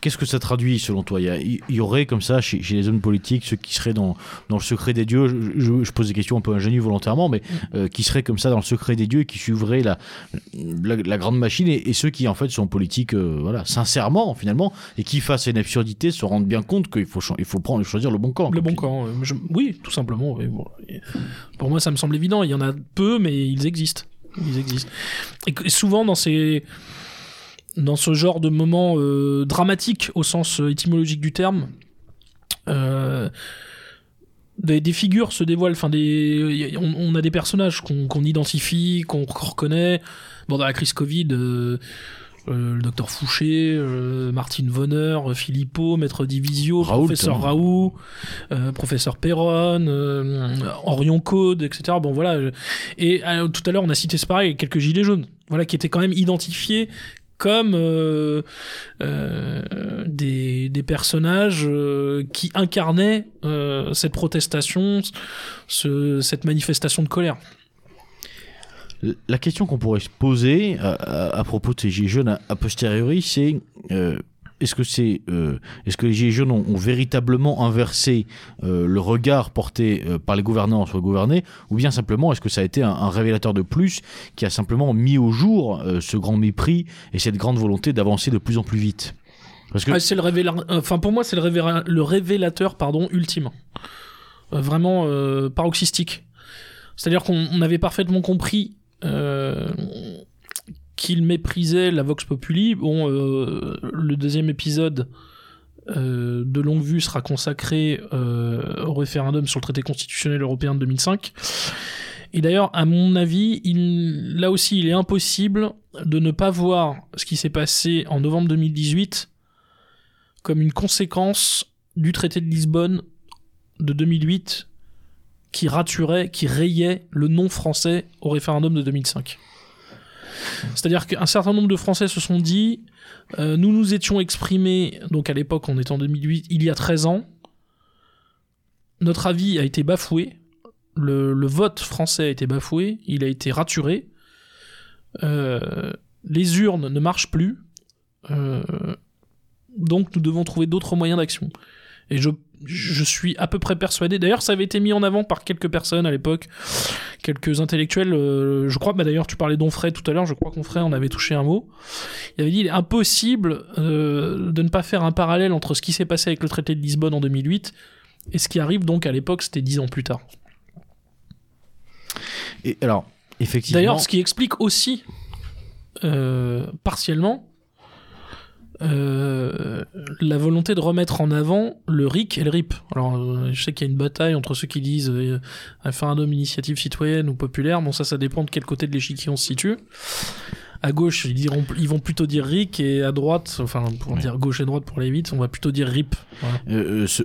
Qu'est-ce que ça traduit selon toi ? Il y aurait comme ça chez les hommes politiques, ceux qui seraient dans le secret des dieux, je pose des questions un peu ingénues volontairement, mais qui seraient comme ça dans le secret des dieux, qui suivraient la grande machine, et ceux qui en fait sont politiques sincèrement finalement, et qui face à une absurdité se rendent bien compte qu'il faut choisir le bon camp. Le bon camp, oui, tout simplement. Bon, pour moi ça me semble évident, il y en a peu mais ils existent. Et souvent dans ce genre de moment dramatique au sens étymologique du terme, des figures se dévoilent. Enfin, on a des personnages qu'on identifie, qu'on reconnaît. Bon, dans la crise Covid, le docteur Fouché, Martine Vonner, Philippot, Maître Divisio, professeur Raoult, professeur Perron, Orion Caude, etc. Bon, voilà. Et tout à l'heure, on a cité, c'est pareil, quelques gilets jaunes, voilà, qui étaient quand même identifiés comme des personnages qui incarnaient cette protestation, cette manifestation de colère. La question qu'on pourrait se poser à propos de ces Gilets jaunes a posteriori, c'est est-ce que les Gilets jaunes ont véritablement inversé le regard porté par les gouvernants sur les gouvernés, ou bien simplement est-ce que ça a été un révélateur de plus qui a simplement mis au jour ce grand mépris et cette grande volonté d'avancer de plus en plus vite ? Parce que... pour moi, c'est le révélateur ultime. Vraiment paroxystique. C'est-à-dire qu'on avait parfaitement compris... qu'il méprisait la Vox Populi. Bon, le deuxième épisode de Longue vue sera consacré au référendum sur le traité constitutionnel européen de 2005. Et d'ailleurs, à mon avis, là aussi, il est impossible de ne pas voir ce qui s'est passé en novembre 2018 comme une conséquence du traité de Lisbonne de 2008 qui raturait, qui rayait le non français au référendum de 2005. C'est-à-dire qu'un certain nombre de Français se sont dit nous nous étions exprimés, donc à l'époque on était en 2008, il y a 13 ans, notre avis a été bafoué, le vote français a été bafoué, il a été raturé, les urnes ne marchent plus, donc nous devons trouver d'autres moyens d'action. Et je suis à peu près persuadé. D'ailleurs, ça avait été mis en avant par quelques personnes à l'époque, quelques intellectuels. Je crois, d'ailleurs, tu parlais d'Onfray tout à l'heure. Je crois qu'Onfray en avait touché un mot. Il avait dit il est impossible de ne pas faire un parallèle entre ce qui s'est passé avec le traité de Lisbonne en 2008 et ce qui arrive donc à l'époque, c'était 10 ans plus tard. Et alors, effectivement. D'ailleurs, ce qui explique aussi partiellement. La volonté de remettre en avant le RIC et le RIP. Alors, je sais qu'il y a une bataille entre ceux qui disent référendum, initiative citoyenne ou populaire. Bon, ça dépend de quel côté de l'échiquier on se situe. À gauche, ils vont plutôt dire RIC, et à droite, enfin, pour dire gauche et droite pour aller vite, on va plutôt dire RIP. Voilà.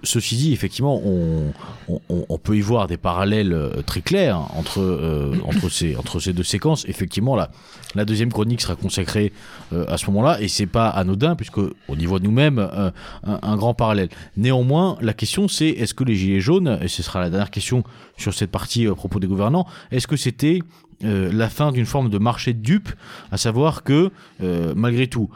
Ceci dit, effectivement, on peut y voir des parallèles très clairs entre ces deux séquences. Effectivement, la deuxième chronique sera consacrée à ce moment-là, et c'est pas anodin, puisque on y voit nous-mêmes un grand parallèle. Néanmoins, la question c'est, est-ce que les Gilets jaunes, et ce sera la dernière question sur cette partie à propos des gouvernants, est-ce que c'était la fin d'une forme de marché de dupes, à savoir que malgré tout,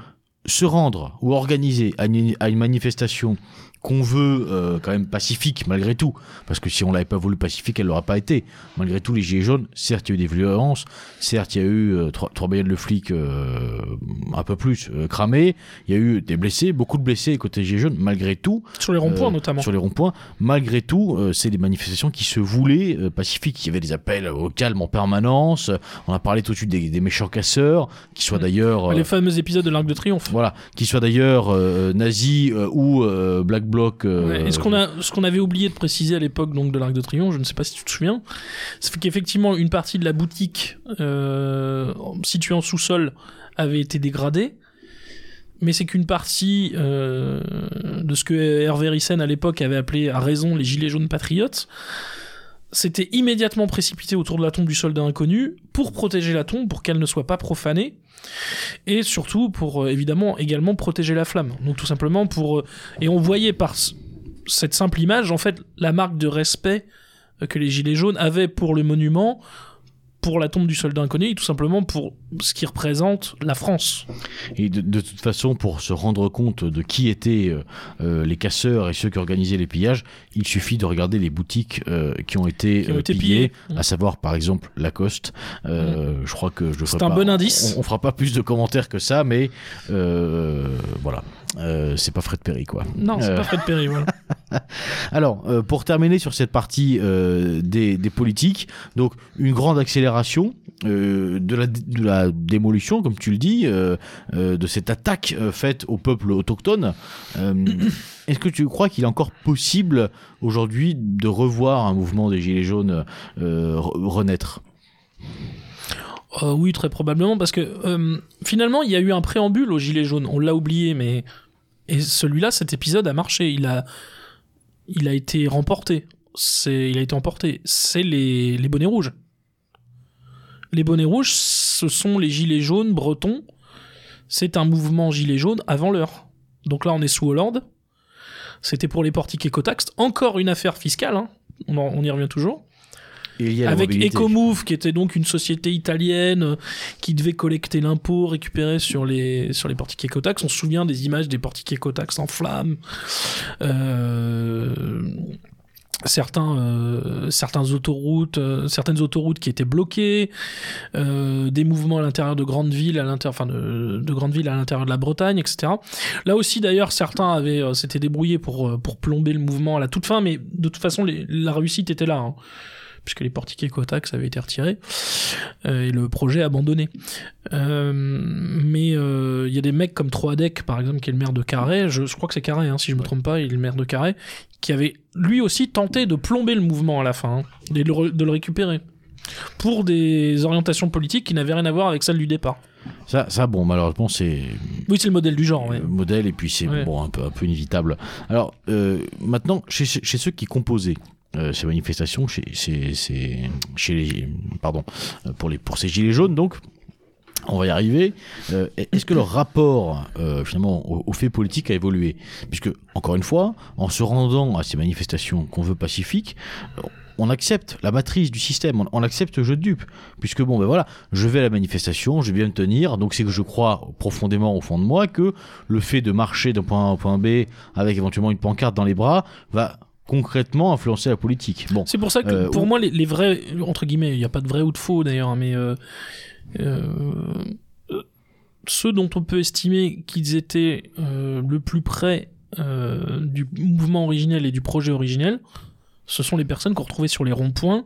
se rendre ou organiser à une manifestation qu'on veut quand même pacifique malgré tout, parce que si on l'avait pas voulu pacifique, elle l'aura pas été. Malgré tout, les Gilets jaunes, certes il y a eu des violences, certes il y a eu trois baïades de flics un peu plus cramés, il y a eu des blessés, beaucoup de blessés côté Gilets jaunes, malgré tout sur les ronds-points notamment. Sur les ronds-points, malgré tout, c'est des manifestations qui se voulaient pacifiques. Il y avait des appels au calme en permanence, on a parlé tout de suite des méchants casseurs qui soient d'ailleurs les fameux épisodes de l'Arc de Triomphe. Voilà, qui soient d'ailleurs nazis ou black bloc. Et ce qu'on avait oublié de préciser à l'époque donc de l'Arc de Triomphe, je ne sais pas si tu te souviens, c'est qu'effectivement une partie de la boutique située en sous-sol avait été dégradée, mais c'est qu'une partie de ce que Hervé Ryssen à l'époque avait appelé à raison les gilets jaunes patriotes s'était immédiatement précipité autour de la tombe du soldat inconnu pour protéger la tombe, pour qu'elle ne soit pas profanée, et surtout pour évidemment également protéger la flamme. Donc tout simplement pour... Et on voyait par cette simple image en fait la marque de respect que les Gilets jaunes avaient pour le monument, pour la tombe du soldat inconnu, et tout simplement pour ce qui représente la France. Et de toute façon, pour se rendre compte de qui étaient les casseurs et ceux qui organisaient les pillages, il suffit de regarder les boutiques qui ont été pillées. À savoir par exemple Lacoste. Je crois que je ferai pas, un bon indice. On fera pas plus de commentaires que ça, mais voilà. C'est pas Fred Perry quoi. Non, c'est pas Fred Perry, voilà. Alors, pour terminer sur cette partie des politiques, donc une grande accélération de la démolition, comme tu le dis, de cette attaque faite au peuple autochtone. Est-ce que tu crois qu'il est encore possible aujourd'hui de revoir un mouvement des Gilets jaunes renaître ? Oui, très probablement, parce que finalement, il y a eu un préambule aux Gilets jaunes. On l'a oublié, mais... Et celui-là, cet épisode a marché. Il a été remporté. C'est les Bonnets Rouges. Les Bonnets Rouges, ce sont les Gilets jaunes bretons. C'est un mouvement Gilets jaunes avant l'heure. Donc là, on est sous Hollande. C'était pour les portiques Ecotax. Encore une affaire fiscale, hein. On y revient toujours. Avec Ecomove, qui était donc une société italienne qui devait collecter l'impôt récupéré sur les portiques Ecotax. On se souvient des images des portiques Ecotax en flammes. Certaines autoroutes qui étaient bloquées, des mouvements à l'intérieur de grandes villes, de grandes villes à l'intérieur de la Bretagne, etc. Là aussi, d'ailleurs, certains s'étaient débrouillés pour plomber le mouvement à la toute fin, mais de toute façon, la réussite était là, hein, puisque les portiques Ecotax avaient été retirés et le projet abandonné. Mais il y a des mecs comme Troadec, par exemple, qui est le maire de Carré, je crois que c'est Carré, hein, si je ne me trompe pas, il est le maire de Carré, qui avait lui aussi tenté de plomber le mouvement à la fin, hein, et de le récupérer, pour des orientations politiques qui n'avaient rien à voir avec celles du départ. Ça, bon, malheureusement, c'est... Oui, c'est le modèle du genre. Ouais. Le modèle, et puis c'est bon, un peu inévitable. Alors, maintenant, chez ceux qui composaient ces manifestations pour ces gilets jaunes, donc on va y arriver, est-ce que leur rapport finalement aux faits politiques a évolué, puisque encore une fois, en se rendant à ces manifestations qu'on veut pacifiques, on accepte la matrice du système, on accepte le jeu de dupes, puisque bon ben voilà, je vais à la manifestation, je vais bien me tenir, donc c'est que je crois profondément au fond de moi que le fait de marcher d'un point A au point B avec éventuellement une pancarte dans les bras va concrètement influencer la politique. Bon, c'est pour ça que pour moi les vrais, entre guillemets, il n'y a pas de vrai ou de faux d'ailleurs, mais ceux dont on peut estimer qu'ils étaient le plus près du mouvement originel et du projet originel, ce sont les personnes qu'on retrouvait sur les ronds-points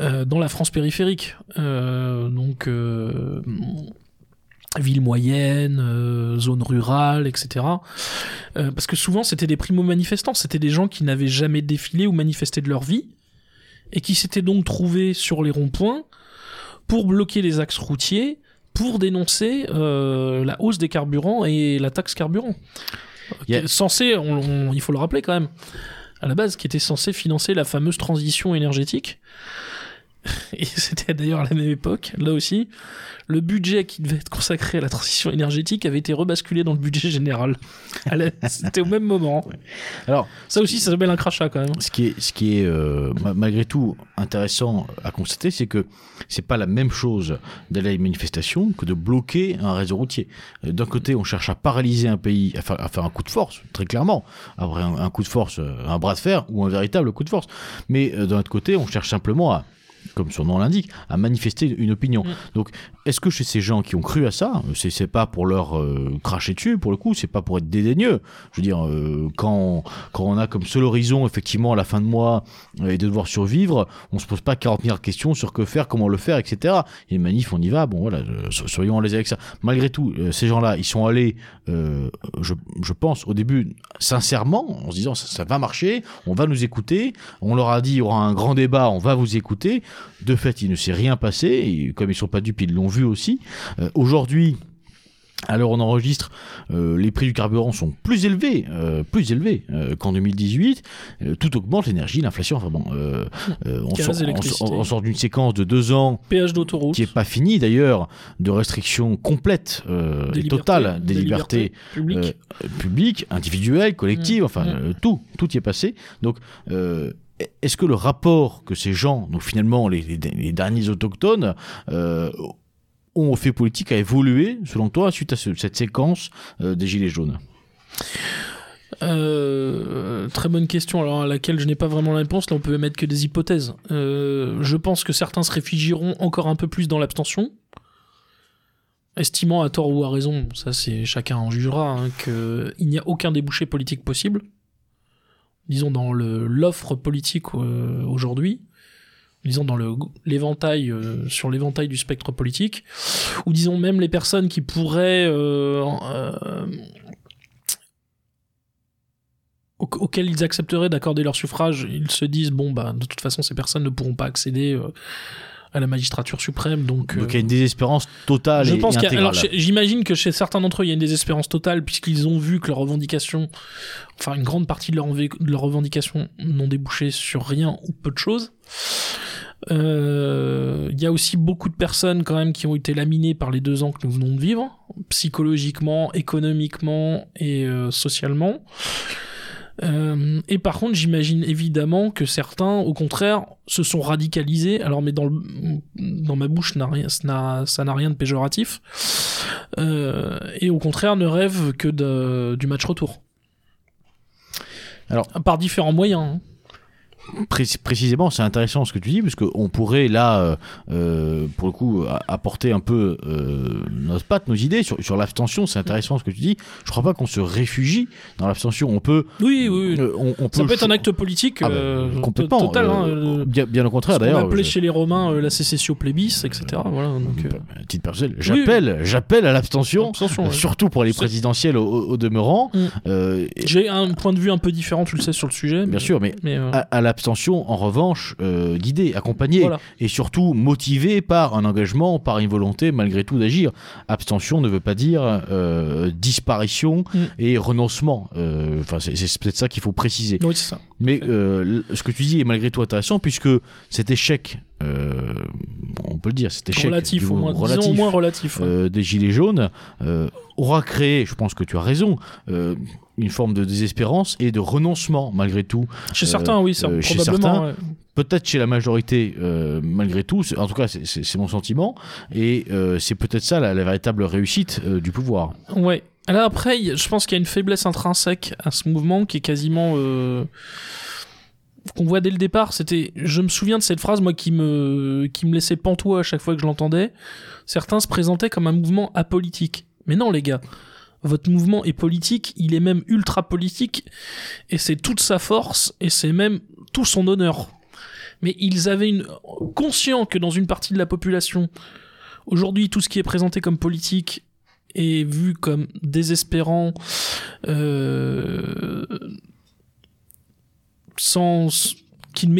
dans la France périphérique, donc villes moyennes, zones rurales, etc. Parce que souvent, c'était des primo-manifestants, c'était des gens qui n'avaient jamais défilé ou manifesté de leur vie, et qui s'étaient donc trouvés sur les ronds-points pour bloquer les axes routiers, pour dénoncer la hausse des carburants et la taxe carburant. Censé, il faut le rappeler quand même, à la base, qui était censé financer la fameuse transition énergétique, et c'était d'ailleurs à la même époque, là aussi, le budget qui devait être consacré à la transition énergétique avait été rebasculé dans le budget général. C'était au même moment. Ouais. Alors, ça aussi, ça s'appelle un crachat quand même. Ce qui est malgré tout intéressant à constater, c'est que c'est pas la même chose d'aller à une manifestation que de bloquer un réseau routier. D'un côté, on cherche à paralyser un pays, à faire un coup de force, très clairement. Après, un coup de force, un bras de fer ou un véritable coup de force. Mais d'un autre côté, on cherche simplement à, comme son nom l'indique, à manifester une opinion. Donc, est-ce que chez ces gens qui ont cru à ça, c'est pas pour leur cracher dessus, pour le coup, c'est pas pour être dédaigneux. Je veux dire, quand on a comme seul horizon, effectivement, à la fin de mois, et de devoir survivre, on se pose pas 40 milliards de questions sur que faire, comment le faire, etc. Et manif, on y va, bon voilà, soyons à l'aise avec ça. Malgré tout, ces gens-là, ils sont allés, je pense, au début, sincèrement, en se disant, ça va marcher, on va nous écouter, on leur a dit, il y aura un grand débat, on va vous écouter. De fait, il ne s'est rien passé, et comme ils ne sont pas dupes, ils l'ont vu aussi. Aujourd'hui, à l'heure où on enregistre, les prix du carburant sont plus élevés qu'en 2018. Tout augmente, l'énergie, l'inflation. Enfin bon, on sort d'une séquence de 2 ans, péage d'autoroute, qui n'est pas finie d'ailleurs, de restrictions complètes et totales des libertés publiques, individuelles, collectives, tout y est passé. Donc, est-ce que le rapport que ces gens, donc finalement les derniers autochtones, ont au fait politique a évolué, selon toi, suite à cette séquence des Gilets jaunes ? Très bonne question, alors à laquelle je n'ai pas vraiment la réponse. Là, on peut émettre que des hypothèses. Je pense que certains se réfugieront encore un peu plus dans l'abstention, estimant à tort ou à raison, ça c'est chacun en jugera, qu'il n'y a aucun débouché politique possible. Disons dans l'offre politique aujourd'hui, disons dans sur l'éventail du spectre politique, ou disons même les personnes qui pourraient, auxquelles ils accepteraient d'accorder leur suffrage, ils se disent de toute façon ces personnes ne pourront pas accéder à la magistrature suprême, donc il y a une désespérance totale et intégrale. J'imagine que chez certains d'entre eux il y a une désespérance totale, puisqu'ils ont vu que leurs revendications, enfin une grande partie de leurs revendications, n'ont débouché sur rien ou peu de choses. Il y a aussi beaucoup de personnes quand même qui ont été laminées par les 2 ans que nous venons de vivre, psychologiquement, économiquement et socialement. Et par contre, j'imagine évidemment que certains, au contraire, se sont radicalisés. Alors, mais dans ma bouche, ça n'a rien de péjoratif. Et au contraire, ne rêvent que du match retour. Alors, par différents moyens. Précisément, c'est intéressant ce que tu dis, parce qu'on pourrait là, pour le coup, apporter un peu notre patte, nos idées sur l'abstention. C'est intéressant ce que tu dis. Je crois pas qu'on se réfugie dans l'abstention. On peut. Oui. Ça peut être un acte politique complètement total. Bien au contraire, d'ailleurs. On appelait chez les Romains la sécessio plébis, etc. Voilà. À titre personnel, j'appelle à l'abstention, surtout pour les présidentielles au demeurant. J'ai un point de vue un peu différent, tu le sais, sur le sujet. Bien sûr, mais à la abstention, en revanche, guidée, accompagnée, et surtout motivée par un engagement, par une volonté malgré tout d'agir. Abstention ne veut pas dire disparition et renoncement. C'est peut-être ça qu'il faut préciser. Oui, c'est ça. Mais ce que tu dis est malgré tout intéressant, puisque cet échec, on peut le dire, cet échec relatif, relatif des Gilets jaunes aura créé, je pense que tu as raison, une forme de désespérance et de renoncement malgré tout. Chez certains, oui, ça, probablement. Chez certains, peut-être chez la majorité, malgré tout. En tout cas, c'est mon sentiment. Et c'est peut-être ça la véritable réussite du pouvoir. Ouais. Là, après, je pense qu'il y a une faiblesse intrinsèque à ce mouvement qui est quasiment... qu'on voit dès le départ. Je me souviens de cette phrase, moi, qui me laissait pantois à chaque fois que je l'entendais. Certains se présentaient comme un mouvement apolitique. Mais non, les gars. Votre mouvement est politique, il est même ultra politique, et c'est toute sa force, et c'est même tout son honneur. Mais ils avaient conscient que dans une partie de la population, aujourd'hui, tout ce qui est présenté comme politique est vu comme désespérant, qu'il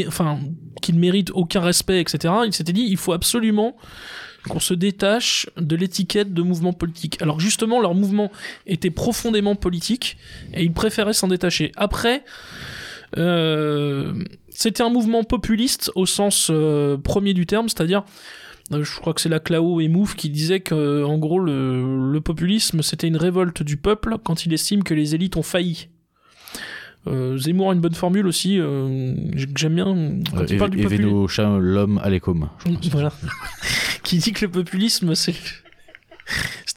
ne mérite aucun respect, etc. Ils s'étaient dit, il faut absolument qu'on se détache de l'étiquette de mouvement politique. Alors justement, leur mouvement était profondément politique et ils préféraient s'en détacher. Après, C'était un mouvement populiste au sens premier du terme, c'est-à-dire, je crois que c'est la Clao et Mouf qui disait que, en gros, le populisme, c'était une révolte du peuple quand il estime que les élites ont failli. Zemmour a une bonne formule aussi, que j'aime bien. Évez nos chats, l'homme à l'écom. Voilà. Qui dit que le populisme, c'est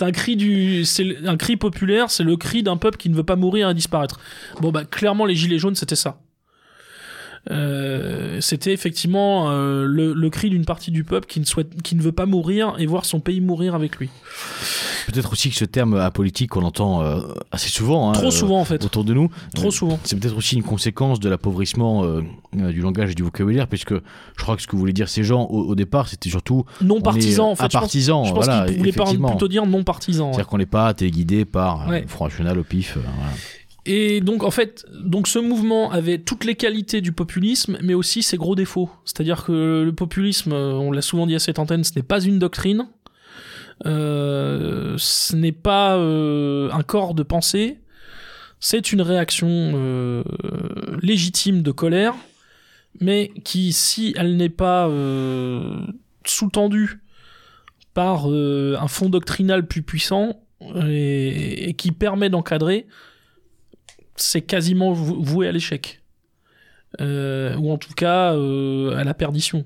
un cri populaire, c'est le cri d'un peuple qui ne veut pas mourir et disparaître. Bon, bah, clairement, les Gilets jaunes, c'était ça. C'était effectivement le cri d'une partie du peuple qui ne veut pas mourir et voir son pays mourir avec lui. Peut-être aussi que ce terme apolitique qu'on entend assez souvent, trop souvent en fait, autour de nous, trop souvent. C'est peut-être aussi une conséquence de l'appauvrissement du langage et du vocabulaire, puisque je crois que ce que voulaient dire ces gens au départ, c'était surtout non partisans. En fait, je pense voilà, qu'ils voulaient plutôt dire non partisans. C'est-à-dire qu'on n'est pas téléguidé par Front National au pif. Voilà. Et donc, en fait, ce mouvement avait toutes les qualités du populisme, mais aussi ses gros défauts. C'est-à-dire que le populisme, on l'a souvent dit à cette antenne, ce n'est pas une doctrine, ce n'est pas un corps de pensée, c'est une réaction légitime de colère, mais qui, si elle n'est pas sous-tendue par un fond doctrinal plus puissant et qui permet d'encadrer, c'est quasiment voué à l'échec. Ou en tout cas à la perdition.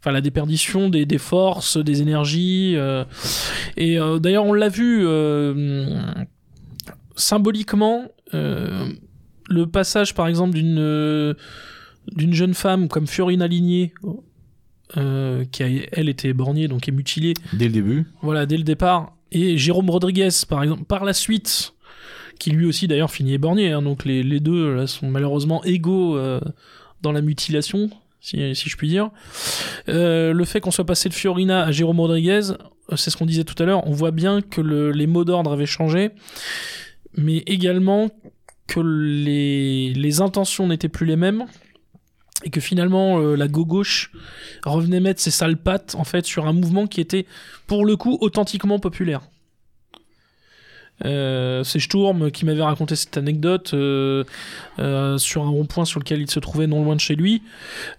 Enfin, la déperdition des forces, des énergies. Et d'ailleurs, on l'a vu symboliquement, le passage, par exemple, d'une jeune femme comme Fiorina Ligné, qui, elle, était éborgnée, donc est mutilée. Dès le début. Voilà, dès le départ. Et Jérôme Rodriguez, par exemple, par la suite... qui lui aussi d'ailleurs finit éborgné, hein, donc les deux là, sont malheureusement égaux dans la mutilation, si je puis dire. Le fait qu'on soit passé de Fiorina à Jérôme Rodriguez, c'est ce qu'on disait tout à l'heure, on voit bien que les mots d'ordre avaient changé, mais également que les intentions n'étaient plus les mêmes, et que finalement la gauche revenait mettre ses sales pattes en fait, sur un mouvement qui était pour le coup authentiquement populaire. C'est Sturm qui m'avait raconté cette anecdote sur un rond-point sur lequel il se trouvait non loin de chez lui.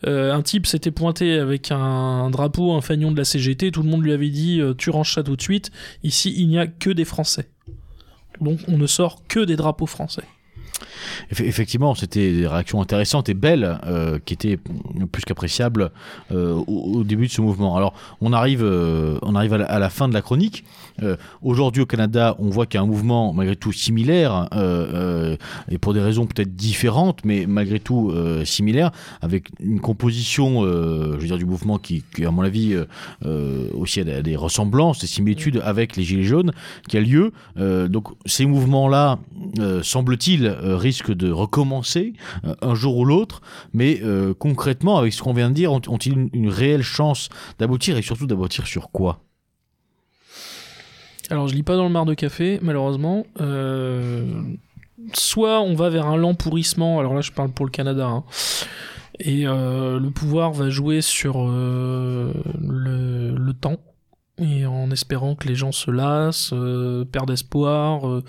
Un type s'était pointé avec un drapeau, un fanion de la CGT. Tout le monde lui avait dit tu ranges ça tout de suite, ici il n'y a que des Français, donc on ne sort que des drapeaux français. Effectivement, c'était des réactions intéressantes et belles qui étaient plus qu'appréciables au début de ce mouvement. Alors, on arrive à la fin de la chronique. Aujourd'hui, au Canada, on voit qu'il y a un mouvement malgré tout similaire et pour des raisons peut-être différentes, mais malgré tout similaire, avec une composition, je veux dire, du mouvement qui à mon avis, aussi a des ressemblances, des similitudes avec les Gilets jaunes qui a lieu. Donc, ces mouvements-là, semble-t-il, risque de recommencer un jour ou l'autre, mais concrètement, avec ce qu'on vient de dire, ont-ils une réelle chance d'aboutir, et surtout d'aboutir sur quoi ? Alors, je lis pas dans le marc de café, malheureusement. Soit on va vers un lent pourrissement, alors là je parle pour le Canada, hein, et le pouvoir va jouer sur le temps, et en espérant que les gens se lassent, perdent espoir...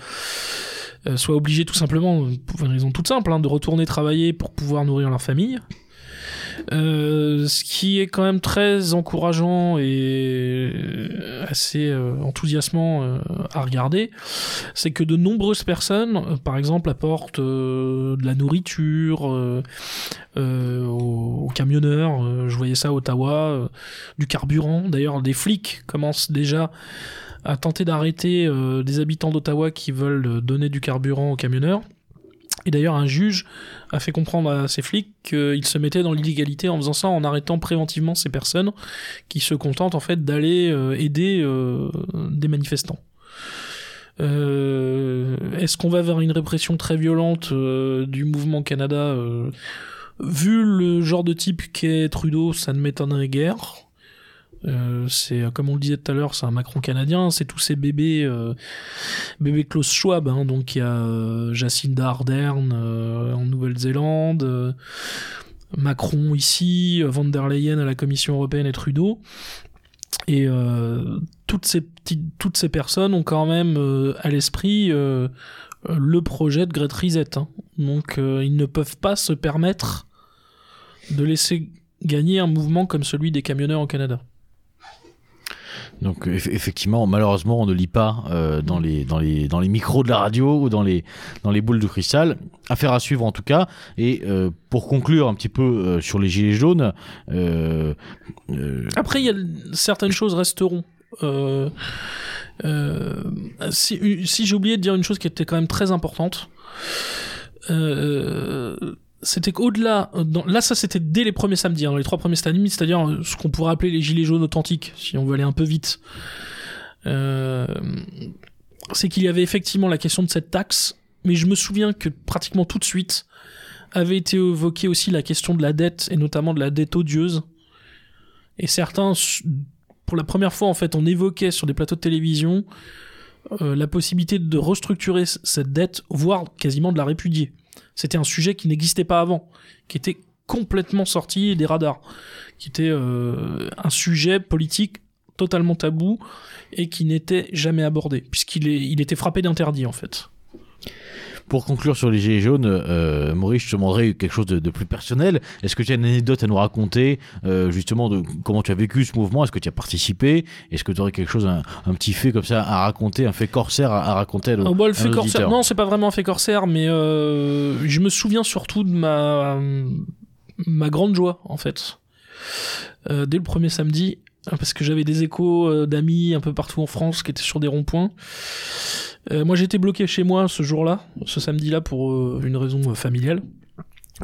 soient obligés tout simplement, pour une raison toute simple, hein, de retourner travailler pour pouvoir nourrir leur famille. Ce qui est quand même très encourageant et assez enthousiasmant à regarder, c'est que de nombreuses personnes, par exemple, apportent de la nourriture aux camionneurs, je voyais ça à Ottawa, du carburant. D'ailleurs, des flics commencent déjà à tenter d'arrêter des habitants d'Ottawa qui veulent donner du carburant aux camionneurs. Et d'ailleurs, un juge a fait comprendre à ces flics qu'ils se mettaient dans l'illégalité en faisant ça, en arrêtant préventivement ces personnes qui se contentent en fait d'aller aider des manifestants. Est-ce qu'on va vers une répression très violente du mouvement Canada ? Vu le genre de type qu'est Trudeau, ça ne m'étonnerait guère. C'est comme on le disait tout à l'heure, c'est un Macron canadien, c'est tous ces bébés Klaus Schwab, hein, donc il y a Jacinda Ardern en Nouvelle-Zélande, Macron ici, Van der Leyen à la Commission européenne et Trudeau, et toutes ces petites toutes ces personnes ont quand même à l'esprit le projet de Grete Risette. Hein. Donc ils ne peuvent pas se permettre de laisser gagner un mouvement comme celui des camionneurs au Canada. Donc effectivement, malheureusement, on ne lit pas dans les micros de la radio ou dans les boules de cristal. Affaire à suivre en tout cas. Et pour conclure un petit peu sur les Gilets jaunes... Après, certaines choses resteront. Si j'ai oublié de dire une chose qui était quand même très importante... c'était qu'au-delà... Là, ça, c'était dès les premiers samedis, hein, dans les 3 premiers samedis, c'est-à-dire ce qu'on pourrait appeler les gilets jaunes authentiques, si on veut aller un peu vite. C'est qu'il y avait effectivement la question de cette taxe, mais je me souviens que pratiquement tout de suite avait été évoquée aussi la question de la dette, et notamment de la dette odieuse. Et certains, pour la première fois, en fait, on évoquait sur des plateaux de télévision la possibilité de restructurer cette dette, voire quasiment de la répudier. C'était un sujet qui n'existait pas avant, qui était complètement sorti des radars, qui était un sujet politique totalement tabou et qui n'était jamais abordé, puisqu'il était frappé d'interdit en fait. Pour conclure sur les Gilets jaunes, Maurice, je te demanderais quelque chose de plus personnel. Est-ce que tu as une anecdote à nous raconter, justement, de comment tu as vécu ce mouvement ? Est-ce que tu as participé ? Est-ce que tu aurais quelque chose, un petit fait comme ça à raconter, un fait corsaire à raconter à nos auditeurs ? Non, c'est pas vraiment un fait corsaire, mais je me souviens surtout de ma grande joie, en fait. Dès le premier samedi, parce que j'avais des échos d'amis un peu partout en France qui étaient sur des ronds-points. Moi j'étais bloqué chez moi ce jour-là, ce samedi-là, pour une raison familiale.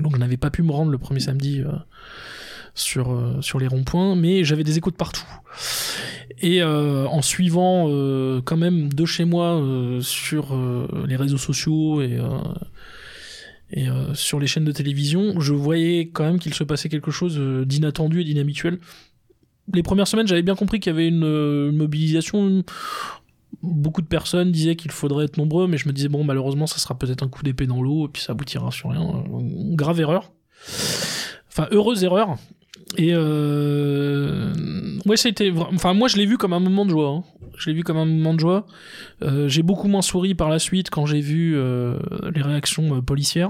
Donc je n'avais pas pu me rendre le premier samedi sur les ronds-points, mais j'avais des échos de partout. Et en suivant quand même de chez moi sur les réseaux sociaux et sur les chaînes de télévision, je voyais quand même qu'il se passait quelque chose d'inattendu et d'inhabituel. Les premières semaines, j'avais bien compris qu'il y avait une mobilisation... Beaucoup de personnes disaient qu'il faudrait être nombreux, mais je me disais, bon, malheureusement, ça sera peut-être un coup d'épée dans l'eau, et puis ça aboutira sur rien. Grave erreur. Enfin, heureuse erreur. Et ouais, c'était... Enfin, moi, je l'ai vu comme un moment de joie. Hein. Je l'ai vu comme un moment de joie. J'ai beaucoup moins souri par la suite quand j'ai vu les réactions policières.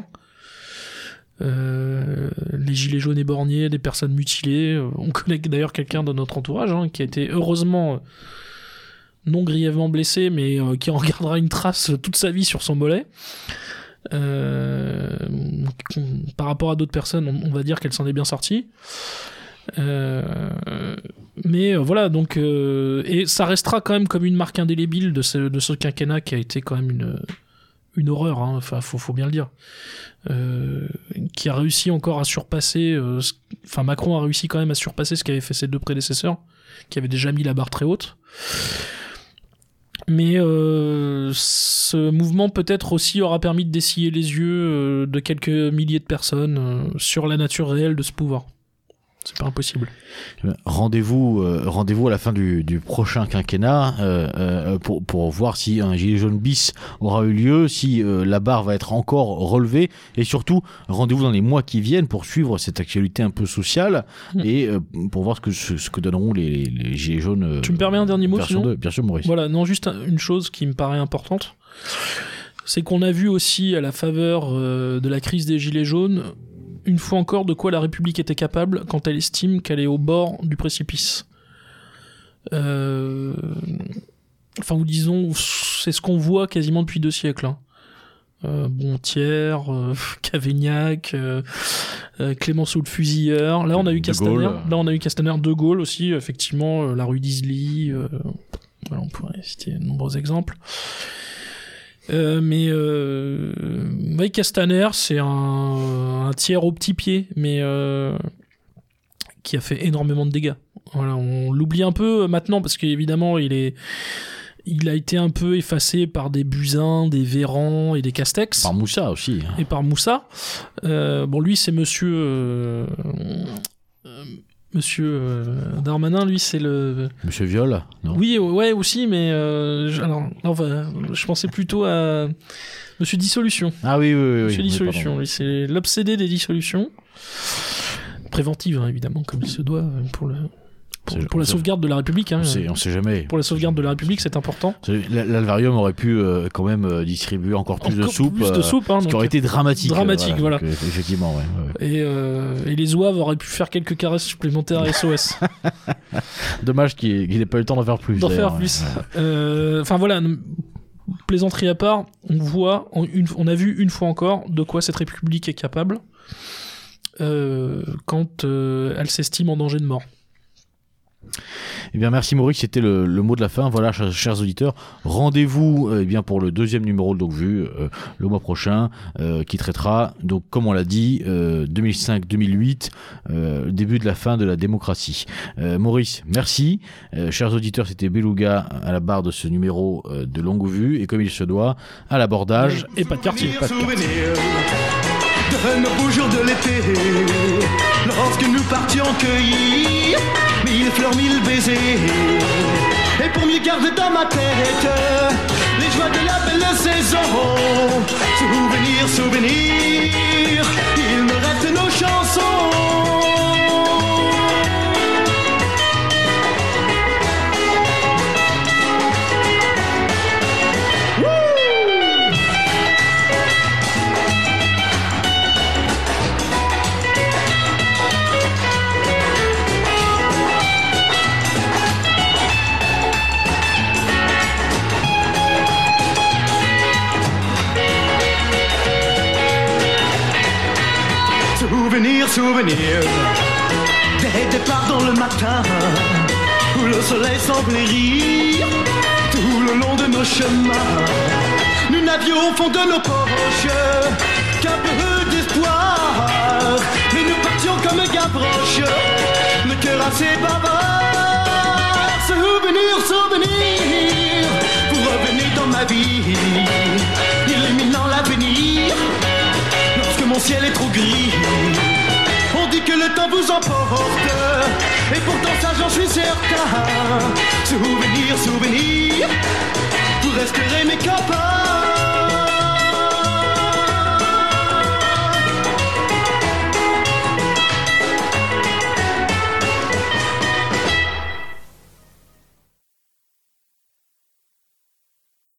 Les gilets jaunes éborgnés, des personnes mutilées. On connaît d'ailleurs quelqu'un de notre entourage, hein, qui a été heureusement... non grièvement blessé, mais qui en gardera une trace toute sa vie sur son mollet. Par rapport à d'autres personnes, on va dire qu'elle s'en est bien sortie. Mais voilà, donc... et ça restera quand même comme une marque indélébile de ce quinquennat qui a été quand même une horreur, hein, faut bien le dire. Qui a réussi encore à surpasser... Enfin, Macron a réussi quand même à surpasser ce qu'avaient fait ses 2 prédécesseurs, qui avaient déjà mis la barre très haute. Mais ce mouvement peut-être aussi aura permis de dessiller les yeux de quelques milliers de personnes sur la nature réelle de ce pouvoir. C'est pas impossible. Rendez-vous à la fin du prochain quinquennat pour voir si un gilet jaune bis aura eu lieu, si la barre va être encore relevée, et surtout rendez-vous dans les mois qui viennent pour suivre cette actualité un peu sociale et pour voir ce que donneront les gilets jaunes. Tu me permets un dernier mot sinon ? Bien sûr, Maurice. Voilà, non, juste une chose qui me paraît importante, c'est qu'on a vu aussi à la faveur de la crise des gilets jaunes une fois encore de quoi la République était capable quand elle estime qu'elle est au bord du précipice. Enfin, ou disons, c'est ce qu'on voit quasiment depuis 2 siècles. Hein. Bontière, Cavaignac, Clémenceau le fusilleur. Là, on a eu Castaner. Là, on a eu Castaner, De Gaulle aussi, effectivement, la rue d'Isly. Voilà, on pourrait citer de nombreux exemples. Mais Castaner, c'est un tiers au petit pied, mais qui a fait énormément de dégâts. Voilà, on l'oublie un peu maintenant parce qu'évidemment il a été un peu effacé par des Buzyn, des Véran et des Castex. Par Moussa aussi. Et par Moussa. Bon, lui c'est Monsieur Darmanin, lui, c'est le... Monsieur Viol, non ? Oui, ouais, aussi, mais... je pensais plutôt à... Monsieur Dissolution. Ah oui. Monsieur Dissolution, lui, c'est l'obsédé des dissolutions. Préventive, hein, évidemment, comme il se doit Pour la sauvegarde de la République. Hein, on sait jamais. Pour la sauvegarde de la République, c'est important. L'Alvarium aurait pu quand même distribuer encore plus de soupe, hein, ce qui aurait été dramatique. Voilà. Donc, effectivement, ouais. Et les zouaves auraient pu faire quelques caresses supplémentaires à SOS. Dommage qu'il n'ait pas eu le temps d'en faire plus. Enfin voilà, plaisanterie à part, on a vu une fois encore de quoi cette République est capable quand elle s'estime en danger de mort. Eh bien, merci Maurice, c'était le mot de la fin. Voilà, chers auditeurs, rendez-vous pour le 2e numéro de Longue Vue le mois prochain, qui traitera, donc comme on l'a dit, 2005-2008, début de la fin de la démocratie. Maurice, merci. Chers auditeurs, c'était Beluga à la barre de ce numéro de Longue Vue, et comme il se doit, à l'abordage. Et pas de quartier. De nos beaux jours de l'été, lorsque nous partions cueillir mille fleurs, mille baisers, et pour mieux garder dans ma tête les joies de la belle saison. Souvenirs, souvenirs, il me reste nos chansons. Souvenir, souvenir des départs dans le matin, où le soleil semblait rire tout le long de nos chemins. Nous n'avions au fond de nos poches qu'un peu d'espoir, mais nous partions comme Gavroche, le cœur assez bavard. Souvenir, souvenir, vous revenez dans ma vie, illuminant l'avenir. Mon ciel est trop gris, on dit que le temps vous emporte, et pourtant ça j'en suis certain. Souvenir, souvenir, vous resterez mes copains.